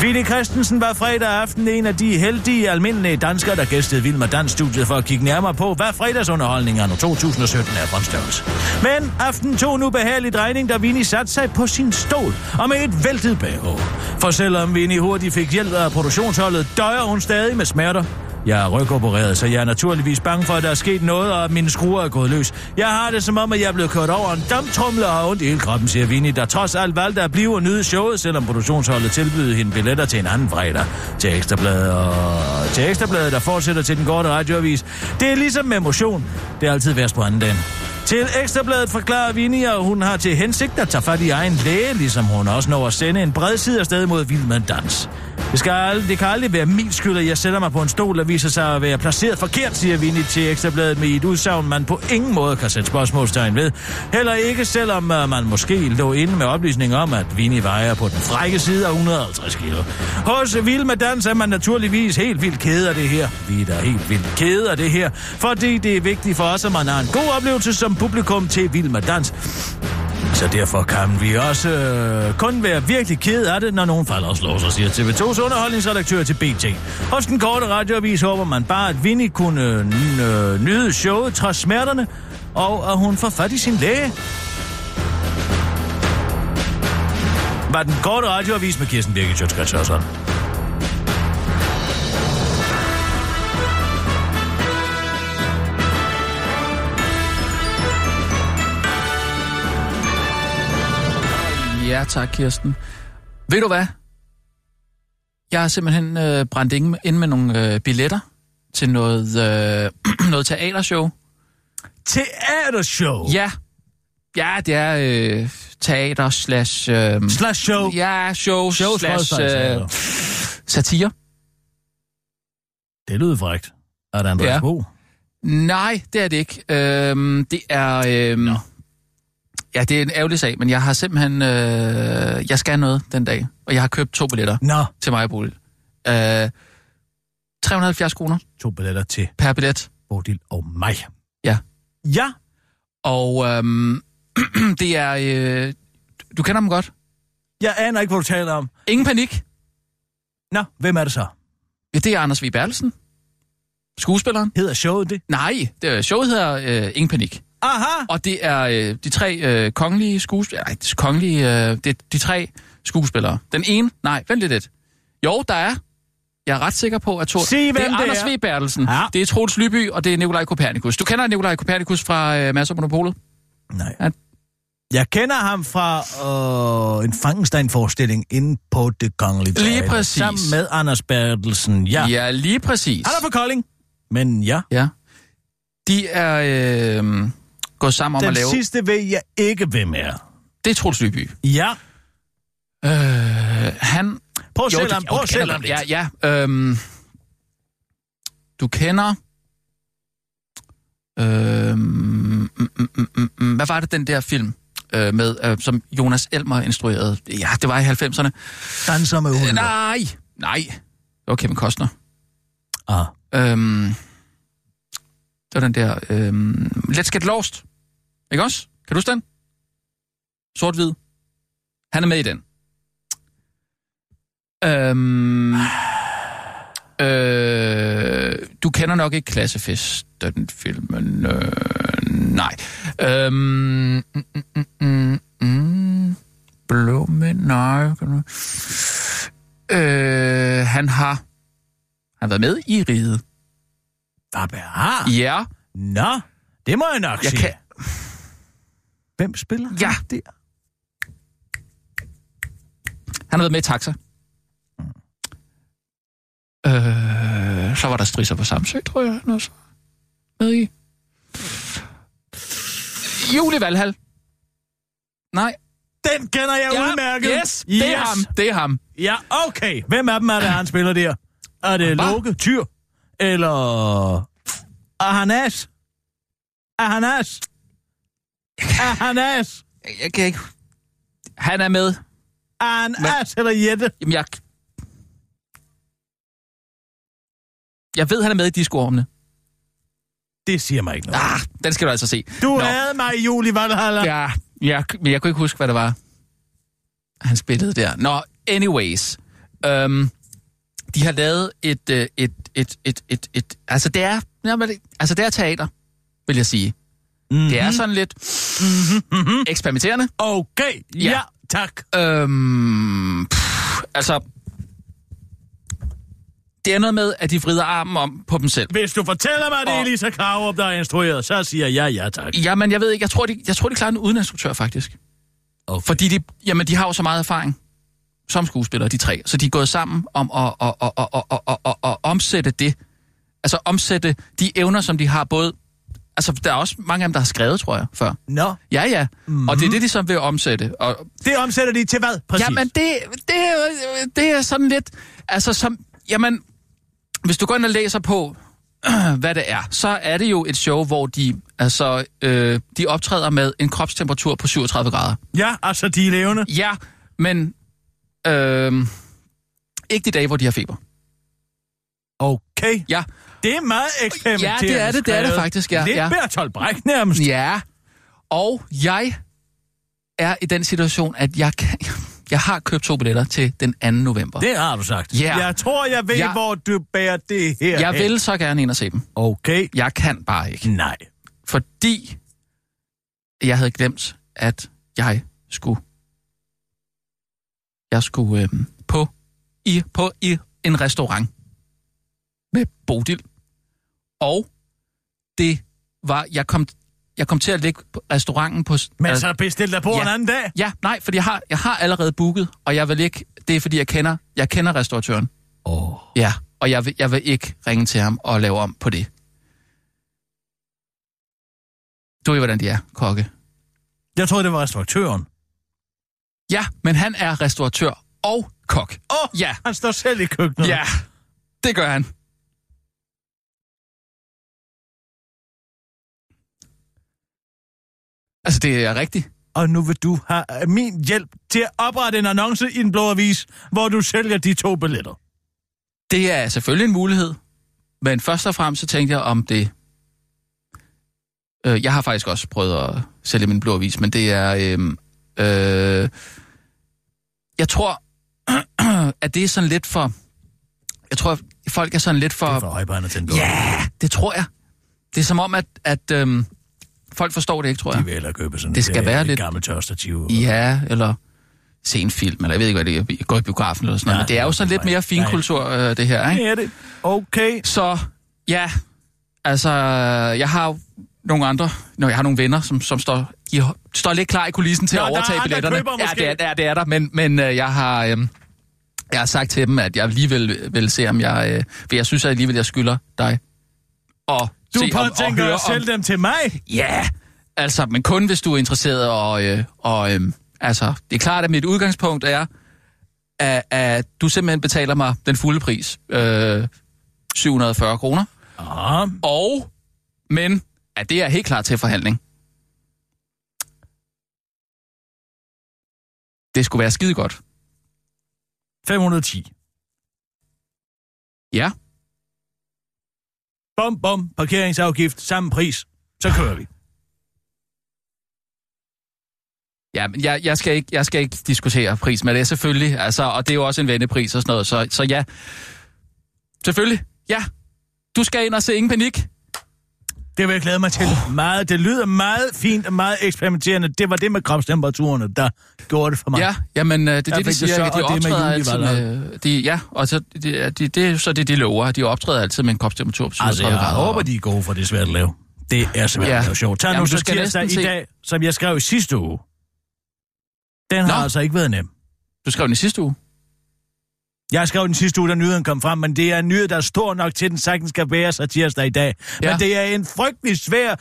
Vinnie Christensen var fredag aften en af de heldige, almindelige danskere, der gæstede Vilma Dans-studiet for at kigge nærmere på, hvad fredagsunderholdningen anno to tusind og sytten er fremstøvelse. Men aften tog en ubehagelig drejning, da Vinnie satte sig på sin stol og med et væltet baghoved. For selvom Vinnie hurtigt fik hjælp af produktionsholdet, døjer hun stadig med smerter. Jeg er rygopereret, så jeg er naturligvis bange for, at der er sket noget, og at mine skruer er gået løs. Jeg har det som om, at jeg er blevet kørt over en damptrumle og har ondt i hele kroppen, siger Vinnie, der trods alt valgte at blive og nyde showet, selvom produktionsholdet tilbyder hende billetter til en anden fredag. Til Ekstrabladet, og... til Ekstrabladet, der fortsætter til den korte radioavis. Det er ligesom med motion. Det er altid værst på anden dagen. Til Ekstrabladet forklarer Vinnie, at hun har til hensigt at tage fat i egen læge, ligesom hun også når at sende en bredside afsted mod Vilma Dans. Det, skal aldrig, det kan aldrig være min skyld, at jeg sætter mig på en stol, der viser sig at være placeret forkert, siger Vinnie til Ekstrabladet med et udsagn, man på ingen måde kan sætte spørgsmålstegn ved. Heller ikke, selvom man måske lå inde med oplysning om, at Vinnie vejer på den frække side af et hundrede og halvtreds kilo. Hos Vilma Dans er man naturligvis helt vildt kede af det her. Vi er da helt vildt kede af det her, fordi det er vigtigt for os, at man har en god oplevelse som publikum til Vilma Dans. Så derfor kan vi også øh, kun være virkelig ked af det, når nogen falder og slår sig, siger T V tos underholdningsredaktør til B T. Hos den korte radioavis håber man bare, at Vinnie kunne øh, nyde showet trods smerterne, og at hun får fat i sin læge. Var den korte radioavis med Kirsten Birgit Schiøtz Kretz Hørsholm. Ja, tak, Kirsten. Ved du hvad? Jeg har simpelthen øh, brændt ind med nogle øh, billetter til noget, øh, noget teatershow. Teatershow? Ja. Ja, det er øh, teater slash... Øh, slash show? Ja, show, show slash øh, satire. Det lyder frækt. Er det Andreas Bo? Nej, det er det ikke. Øhm, det er... Øhm, no. Ja, det er en ærgerlig sag, men jeg har simpelthen... Øh, jeg skal noget den dag, og jeg har købt to billetter no. til mig i bolig. Øh, tre hundrede og halvfjerds kroner. To billetter til... Per billet. Bodil og mig. Ja. Ja. Og øhm, det er... Øh, du kender dem godt? Jeg aner ikke, hvad du taler om. Ingen panik. Nå, hvem er det så? Ja, det er Anders V. Bertelsen. Skuespilleren. Hedder showet det? Nej, det, showet hedder øh, Ingen Panik. Aha! Og det er øh, de tre øh, kongelige skuespillere... Nej, kongelige... Øh, det er de tre skuespillere. Den ene... Nej, vent lidt lidt. Jo, der er... Jeg er ret sikker på, at... To, Se, det, er det er Anders V. Bertelsen. Ja. Det er Troels Lyby, og det er Nikolaj Kopernikus. Du kender Nikolaj Kopernikus fra øh, Mads og Monopolet? Nej. Ja. Jeg kender ham fra øh, en Frankenstein-forestilling inde på det kongelige teater. Lige præcis. Sammen med Anders Bertelsen, ja. Ja, lige præcis. Han er fra Kolding. Men ja. Ja. De er øh, gået sammen om Den at lave... Den sidste ved jeg ikke, hvem er. Det er Troels Lyby. Ja. Øh, han... Prøv at sælge ham. Prøv at sælge ham lidt. Ja, ja. Øhm, du kender... Øhm, mm, mm, mm, mm, hvad var det, den der film øh, med, øh, som Jonas Elmer instruerede? Ja, det var i halvfemserne. Danser med hunden. Nej, nej. Det var Kevin Costner. Ah. Øhm, det var den der... Øhm, Let's Get Lost. Ikke også? Kan du huske den? Sort-hvid. Han er med i den. Øhm, øh, du kender nok ikke Klassefest, den filmen. Øh, nej. Øhm, mm, mm, mm, mm, Blå Mænd, nej. Øh, han har... Han har været med i Riget. Hvad har? Ja. Nå, det må jeg nok jeg sige. Kan... Hvem spiller ja. han der? Han har været med i Taxa. Mm. Øh, så var der Strisser på Samsø, tror jeg, han også med i. Julie Valhall. Nej. Den kender jeg ja, udmærket. Yes, det yes. er ham. Det er ham. Ja, okay. Hvem af dem er det, han spiller der? Er det Loke, Tyr, eller Ahanas? Ahanas? Ahanas? Jeg kan ikke... Han er med. Ahanas eller Jette? Jamen, jeg... Jeg ved, han er med i Disco-ormene. Det siger mig ikke noget. Ah, den skal du altså se. Du havde mig i juli, var det, eller? Ja, jeg, men jeg kunne ikke huske, hvad det var, han spillede der. Nå, anyways. Um De har lavet et et et et et et, et altså det er altså det er teater, vil jeg sige. Mm-hmm. Det er sådan lidt mm-hmm. eksperimenterende. Okay, ja, ja tak. Øhm, pff, altså det er noget med, at de vrider armen om på dem selv. Hvis du fortæller mig, at det er Elisa Krarup, der er instrueret, så siger jeg ja, ja tak. Jamen jeg ved ikke, jeg tror de jeg tror de klarer den uden instruktør faktisk. Okay. Fordi de jamen de har jo så meget erfaring som skuespillere, de tre. Så de er gået sammen om at, at, at, at, at, at, at, at, at omsætte det. Altså omsætte de evner, som de har både... Altså, der er også mange af dem, der har skrevet, tror jeg, før. Nå. No. Ja, ja. Mm-hmm. Og det er det, de som vil omsætte. Og... Det omsætter de til hvad, præcis? Jamen, det, det, det er sådan lidt... Altså, som... Jamen, hvis du går ind og læser på, hvad det er, så er det jo et show, hvor de, altså, øh, de optræder med en kropstemperatur på syvogtredive grader. Ja, altså, de er levende. Ja, men... Øhm, ikke de dage, hvor de har feber. Okay. Ja. Det er meget eksperimenterende. Ja, det er det, det er det faktisk, ja. Lidt ja. Bertolt Brecht nærmest. Ja. Og jeg er i den situation, at jeg, kan, jeg har købt to billetter til den anden november. Det har du sagt. Yeah. Jeg tror, jeg ved, jeg, hvor du bærer det her. Jeg vil så gerne ind og se dem. Okay. Jeg kan bare ikke. Nej. Fordi jeg havde glemt, at jeg skulle... Jeg skulle øh, på, i, på i en restaurant med Bodil. Og det var, jeg kom, jeg kom til at lægge restauranten på... Men så bestil dig på ja, en anden dag? Ja, nej, fordi jeg har, jeg har allerede booket, og jeg vil ikke... Det er, fordi jeg kender, jeg kender restauratøren. Åh. Oh. Ja, og jeg vil, jeg vil ikke ringe til ham og lave om på det. Du ved, hvordan de er, kokke. Jeg troede, det var restauratøren. Ja, men han er restauratør og kok. Åh, oh, ja. Han står selv i køkkenet. Ja, det gør han. Altså, det er rigtigt. Og nu vil du have min hjælp til at oprette en annonce i en blå avis, hvor du sælger de to billetter. Det er selvfølgelig en mulighed. Men først og fremmest så tænkte jeg om det... Jeg har faktisk også prøvet at sælge min blå avis, men det er... Øh, øh, jeg tror, at det er sådan lidt for... Jeg tror, folk er sådan lidt for... Det er for højbejnet til en blå avis. Ja, det tror jeg. Det er som om, at... at øh, folk forstår det ikke, tror jeg. De vil hellere købe sådan det skal være lidt gammelt tørstativ. Eller... Ja, eller se en film, eller jeg ved ikke, hvad det er. Gå i biografen eller sådan noget. Nej, men det er jo sådan lidt mere finkultur, øh, det her, ikke? Ja, det okay. Så, ja, altså, jeg har nogle andre, når jeg har nogle venner, som, som står, I, står lidt klar i kulissen til Nå, at overtage billetterne. Ja, det er, det er, det er der, men, men øh, jeg har... Øh, jeg har sagt til dem, at jeg alligevel vil se, om jeg... Øh, for jeg synes, at alligevel jeg skylder dig og... Du påtænker at sælge dem til mig? Ja, altså, men kun hvis du er interesseret, og, øh, og øh, altså, det er klart, at mit udgangspunkt er, at, at du simpelthen betaler mig den fulde pris, øh, syv hundrede og fyrre kroner, ah. og, men, at det er helt klart til forhandling. Det skulle være skide godt. fem hundrede og ti. Ja. Bom, bom, parkeringsafgift, samme pris. Så kører vi. Ja, men jeg, jeg, skal ikke, jeg skal ikke diskutere pris med det, selvfølgelig. Altså, og det er jo også en vennepris og sådan noget, så, så ja. Selvfølgelig, ja. Du skal ind og se Ingen Panik. Det vil jeg glæde mig til. Oh. Meget, det lyder meget fint og meget eksperimenterende. Det var det med kropstemperaturerne, der gjorde det for mig. Ja, jamen, det er det, de siger, at de optræder altid med... Ja, og så det er så det, de lover. De optræder altid med en kropstemperatur på syvogtredive grader. Altså, jeg håber, de er gode, for det er svært at lave. Det er svært at lave sjovt. Tag nu så tirsdag i dag, som jeg skrev i sidste uge. Den har altså ikke været nem. Du skrev den i sidste uge? Jeg skrev den sidste uge, da nyheden kom frem, men det er en nyhed, der er stor nok til, den sagtens skal være satirsdag i dag. Ja. Men det er en frygtelig svær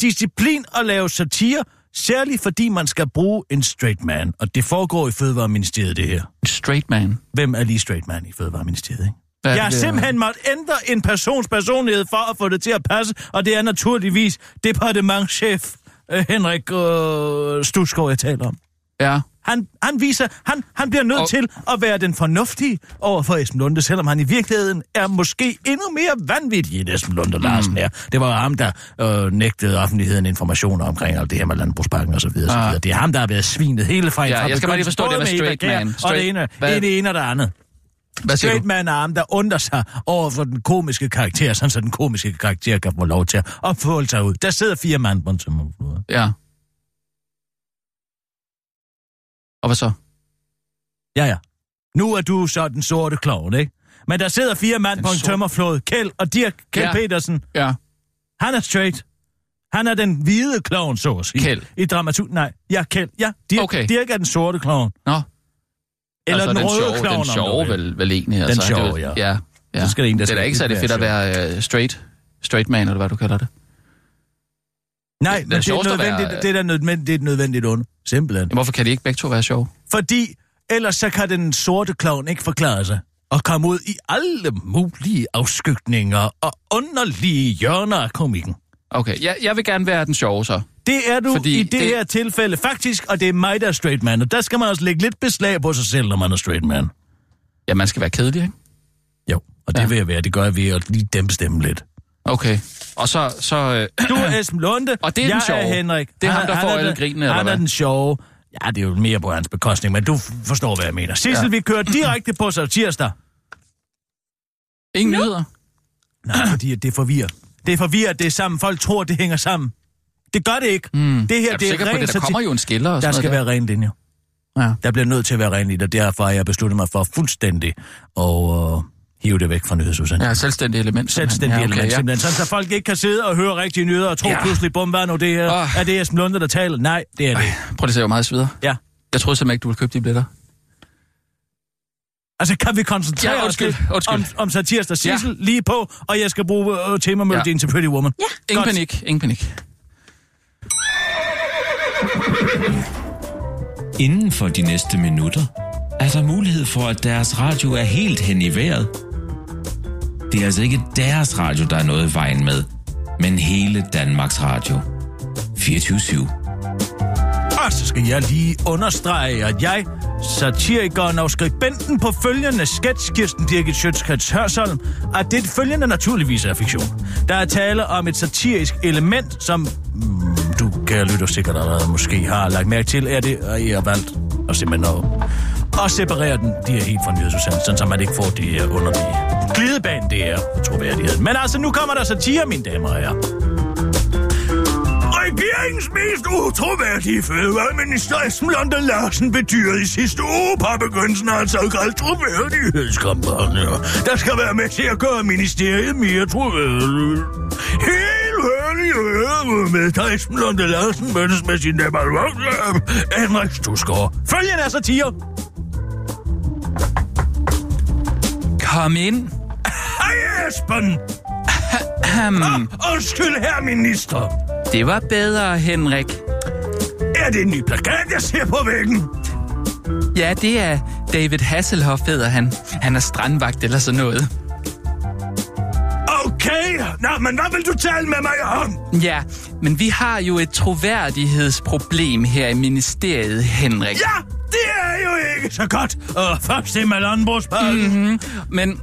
disciplin at lave satire, særligt fordi man skal bruge en straight man. Og det foregår i Fødevareministeriet, det her. En straight man? Hvem er lige straight man i Fødevareministeriet, ikke? Hvad jeg har simpelthen måtte ændre en persons personlighed for at få det til at passe, og det er naturligvis departementschef Henrik øh, Studsgaard, jeg taler om. Ja. Han, han viser, han, han bliver nødt og... til at være den fornuftige overfor Esben Lunde, selvom han i virkeligheden er måske endnu mere vanvittig, end Esben Lunde Larsen mm. er. Det var ham, der øh, nægtede offentligheden informationer omkring alt det her med landbrugsparken og så videre, ah. så videre. Det er ham, der har været svinet hele fejl. Ja, jeg skal bare lige forstå, det var straight man. Straight... Og det ene, Hvad... det ene og det andet. Straight man er ham, der undrer sig over for den komiske karakter, sådan så den komiske karakter kan få lov til at opføre sig ud. Der sidder fire mand på en tømmerflod. Ja. Og hvad så? Ja, ja. Nu er du så den sorte klovn, ikke? Men der sidder fire mand den på en sorte... tømmerflåde. Kjeld og Dirk, Kjeld ja. Petersen. Ja. Han er straight. Han er den hvide klovn, så at sige. Kjeld. I dramaturg... Nej, ja, Kjeld. Ja, Dirk, okay. Dirk er den sorte klovn. Nå. Eller altså, den, den røde klovn, om du sjove vel, vel egentlig. Altså. Den sjove, ja. Ja, ja. Så skal det, en, der det er da ikke særlig fedt at være uh, straight. Straight man, eller hvad du kalder det. Nej, men det, det, er nødvendigt, være... det, er nødvendigt, det er nødvendigt under. Simpelthen. Hvorfor kan de ikke begge to være sjove? Fordi ellers så kan den sorte klovn ikke forklare sig og komme ud i alle mulige afskygninger og underlige hjørner af komikken. Okay, jeg, jeg vil gerne være den sjove så. Det er du fordi i det, det her tilfælde faktisk, og det er mig, der er straight man. Og der skal man også lægge lidt beslag på sig selv, når man er straight man. Ja, man skal være kedelig, ikke? Jo, og det ja. vil jeg være. Det gør jeg ved at lige dæmpe stemmen lidt. Okay, og så... så øh, du er Esben Lunde, og det er jeg er Henrik. Det er han, ham, der får alle grinene, eller hvad? Han er den sjove. Ja, det er jo mere på hans bekostning, men du forstår, hvad jeg mener. Cecil, ja. Vi kører direkte på satirsdag. Ingen no. nyheder? Nej, fordi det forvirrer. Det forvirrer, det er sammen. Folk tror, det hænger sammen. Det gør det ikke. Mm. Det her, er du det er sikker på det? Der kommer jo en skiller og sådan noget. Der skal være rene linjer. Ja. Der bliver nødt til at være rene linjer, derfor har jeg besluttet mig for fuldstændig og... Øh, hive det væk fra nyhedsudsendelsen. Ja, selvstændige element. Selvstændige ja, okay, element, ja. Simpelthen. Sådan, så folk ikke kan sidde og høre rigtige nyheder og tro ja. pludselig, bum, hvad nu det her? Oh. Er det Esben Lunde, der taler? Nej, det er det. Øj, prøv at se, hvor meget svider. Ja. Jeg troede simpelthen ikke, du ville købe de billetter. Altså, kan vi koncentrere ja, undskyld, os undskyld. om, om satirs der Sissel ja. lige på, og jeg skal bruge uh, temamøldien ja. til Pretty Woman. Ja. Ingen panik, ingen panik. Inden for de næste minutter er der mulighed for, at deres radio er helt hen i vejret. Det er altså ikke deres radio, der er noget i vejen med, men hele Danmarks Radio. fireogtyve syv. Og så skal jeg lige understrege, at jeg, satirikeren og skribenten på følgende sketch, Kirsten Birgit Schiøtz Kretz Hørsholm, at det følgende naturligvis er fiktion. Der er tale om et satirisk element, som du, kære lytter, sikkert allerede måske har lagt mærke til, er det, at I har valgt at simpelthen og separere den, de er helt fra nyhedsudsendelsen, så man ikke får det her underlige glidebane, det er troværdighed. Men altså, nu kommer der satire, mine damer og herrer. Regeringens mest utroværdige fødevareminister Esben Lunde Larsen bedyrede i sidste uge på begyndelsen af en såkaldt troværdighedskampagne. Der skal være med til at gøre ministeriet mere troværdigt. Helt hørende hører med, da Esben Lunde Larsen mødtes med sin departementschef, Henrik Studsgaard. Følgende er satire. Kom ind. Hej Esben. Ah, undskyld, herr minister. Det var bedre, Henrik. Er det en ny plakat, jeg ser på væggen? Ja, det er David Hasselhoff, hedder han. Han er strandvagt eller sådan noget. Okay, nå, men hvad vil du tale med mig om? Ja, men vi har jo et troværdighedsproblem her i ministeriet, Henrik. Ja, det er jo ikke så godt. Og først det med landbrugsparken. Mm-hmm. Men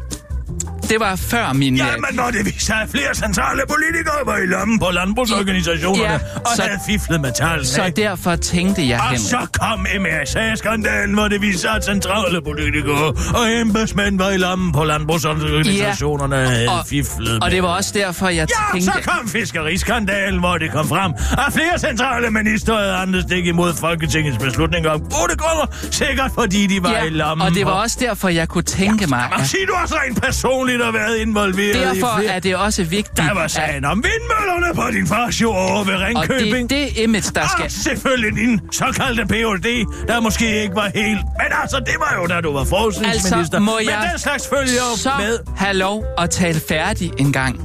det var før min... Ja, men når det viser, at flere centrale politikere var i lommen på landbrugsorganisationerne ja, og så, havde fiflet med talen. Så derfor tænkte jeg, og Henrik... Og så kom M R S A-skandalen, hvor det viser, at centrale politikere og embedsmænd var i lommen på landbrugsorganisationerne ja, og havde fiflet med... Og det var også derfor, jeg ja, tænkte... Ja, så kom fiskeriskandalen, hvor det kom frem, at flere centrale minister havde andet stik imod Folketingets beslutninger om kvotegrupper, sikkert fordi de var ja, i lommen. Og det var også derfor, jeg kunne tænke ja, mig... At... Sige, du også rent personligt der været involveret. Derfor i er det også vigtigt... Der var sagen at... om vindmøllerne på din fars jord over ved Ringkøbing. Og det er det image, der skal... Og selvfølgelig din såkaldte P H D, der måske ikke var helt... Men altså, det var jo, da du var forskningsminister. Altså, må jeg men den slags følger så med... have lov at tale færdig en gang?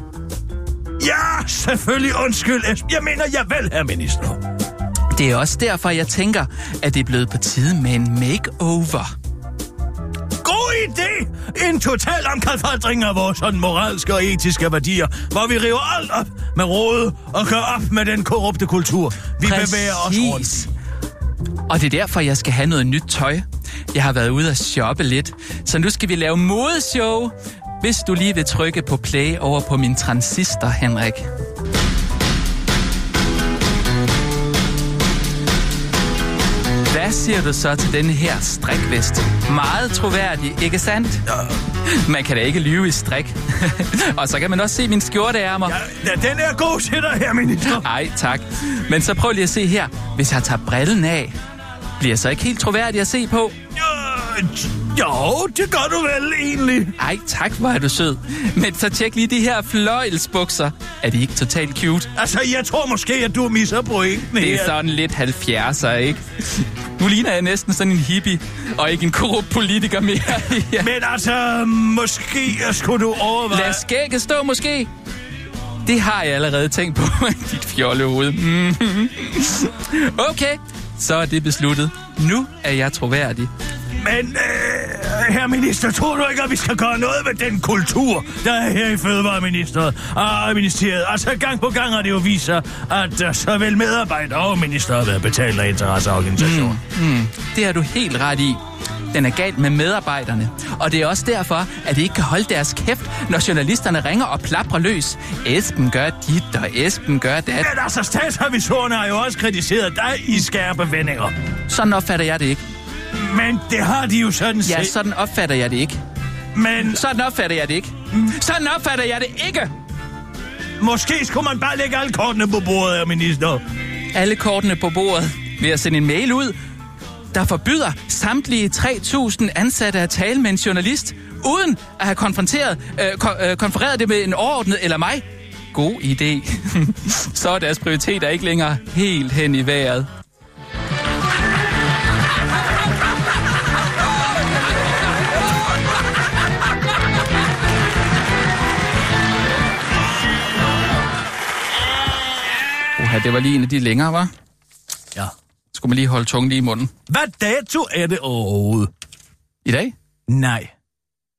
Ja, selvfølgelig. Undskyld, Esben. Jeg mener, jeg vel, herr minister. Det er også derfor, jeg tænker, at det er blevet på tide med en makeover. Det er en total omkalfatring af vores sådan moralske og etiske værdier, hvor vi river alt op med rode og gør op med den korrupte kultur. Vi Præcis. bevæger os rundt. Og det er derfor, jeg skal have noget nyt tøj. Jeg har været ude og shoppe lidt, så nu skal vi lave modeshow, hvis du lige vil trykke på play over på min transistor, Henrik. Hvad siger du så til denne her strikvest? Meget troværdig, ikke sandt? Man kan da ikke lyve i strik. Og så kan man også se mine skjorteærmer. Ja, den er god til dig her, minister. Ej, tak. Men så prøv lige at se her. Hvis jeg tager brillen af, bliver jeg så ikke helt troværdig at se på? Jo, det gør du vel egentlig. Ej, tak, hvor er du sød. Men så tjek lige de her fløjelsbukser. Er de ikke totalt cute? Altså, jeg tror måske, at du misser pointen her. Det er her. Sådan lidt halvfjerdser, ikke? Nu ligner jeg næsten sådan en hippie, og ikke en korrupt politiker mere. Ja. Men altså, måske skulle du overveje... Lad skægget stå, måske. Det har jeg allerede tænkt på, dit fjollehoved. Okay, så er det besluttet. Nu er jeg troværdig. Men, øh, herr minister, tror du ikke, at vi skal gøre noget ved den kultur, der er her i Fødevareministeriet og ministeriet? Altså, gang på gang har det jo vist sig, at uh, såvel medarbejdere og minister har været betalt af interesseorganisationer. Mm, mm, det har du helt ret i. Den er galt med medarbejderne. Og det er også derfor, at de ikke kan holde deres kæft, når journalisterne ringer og plaprer løs. Esben gør dit, og Esben gør dat. Men altså, statsrevisorerne har jo også kritiseret dig i skærpe vendinger. Sådan opfatter jeg det ikke. Men det har de jo sådan set. Ja, sådan opfatter jeg det ikke. Men... Sådan opfatter jeg det ikke. Sådan opfatter jeg det ikke! Måske skulle man bare lægge alle kortene på bordet, herr minister. Alle kortene på bordet ved at sende en mail ud, der forbyder samtlige tre tusind ansatte at tale med en journalist, uden at have konfronteret, øh, kon- øh, konfereret det med en overordnet eller mig. God idé. Så er deres prioriteter ikke længere helt hen i vejret. Oha, det var lige en af de længere, var? Ja. Skulle man lige holde tungen lige i munden. Hvad dato er det overhovedet? I dag? Nej.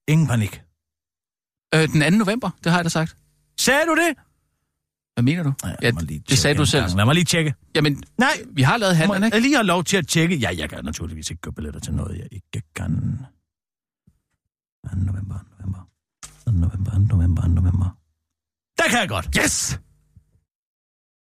Ingen panik. Øh, den anden november, det har jeg da sagt. Sagde du det? Hvad mener du? Ja, ja, det sagde du selv. Lad mig lige tjekke. Jamen, nej, vi har lavet handlen, ikke? Jeg lige har lov til at tjekke. Ja, jeg kan naturligvis ikke købe billetter til noget, jeg ikke kan. anden november, anden november. anden november, anden november, anden november. Der kan jeg godt. Yes!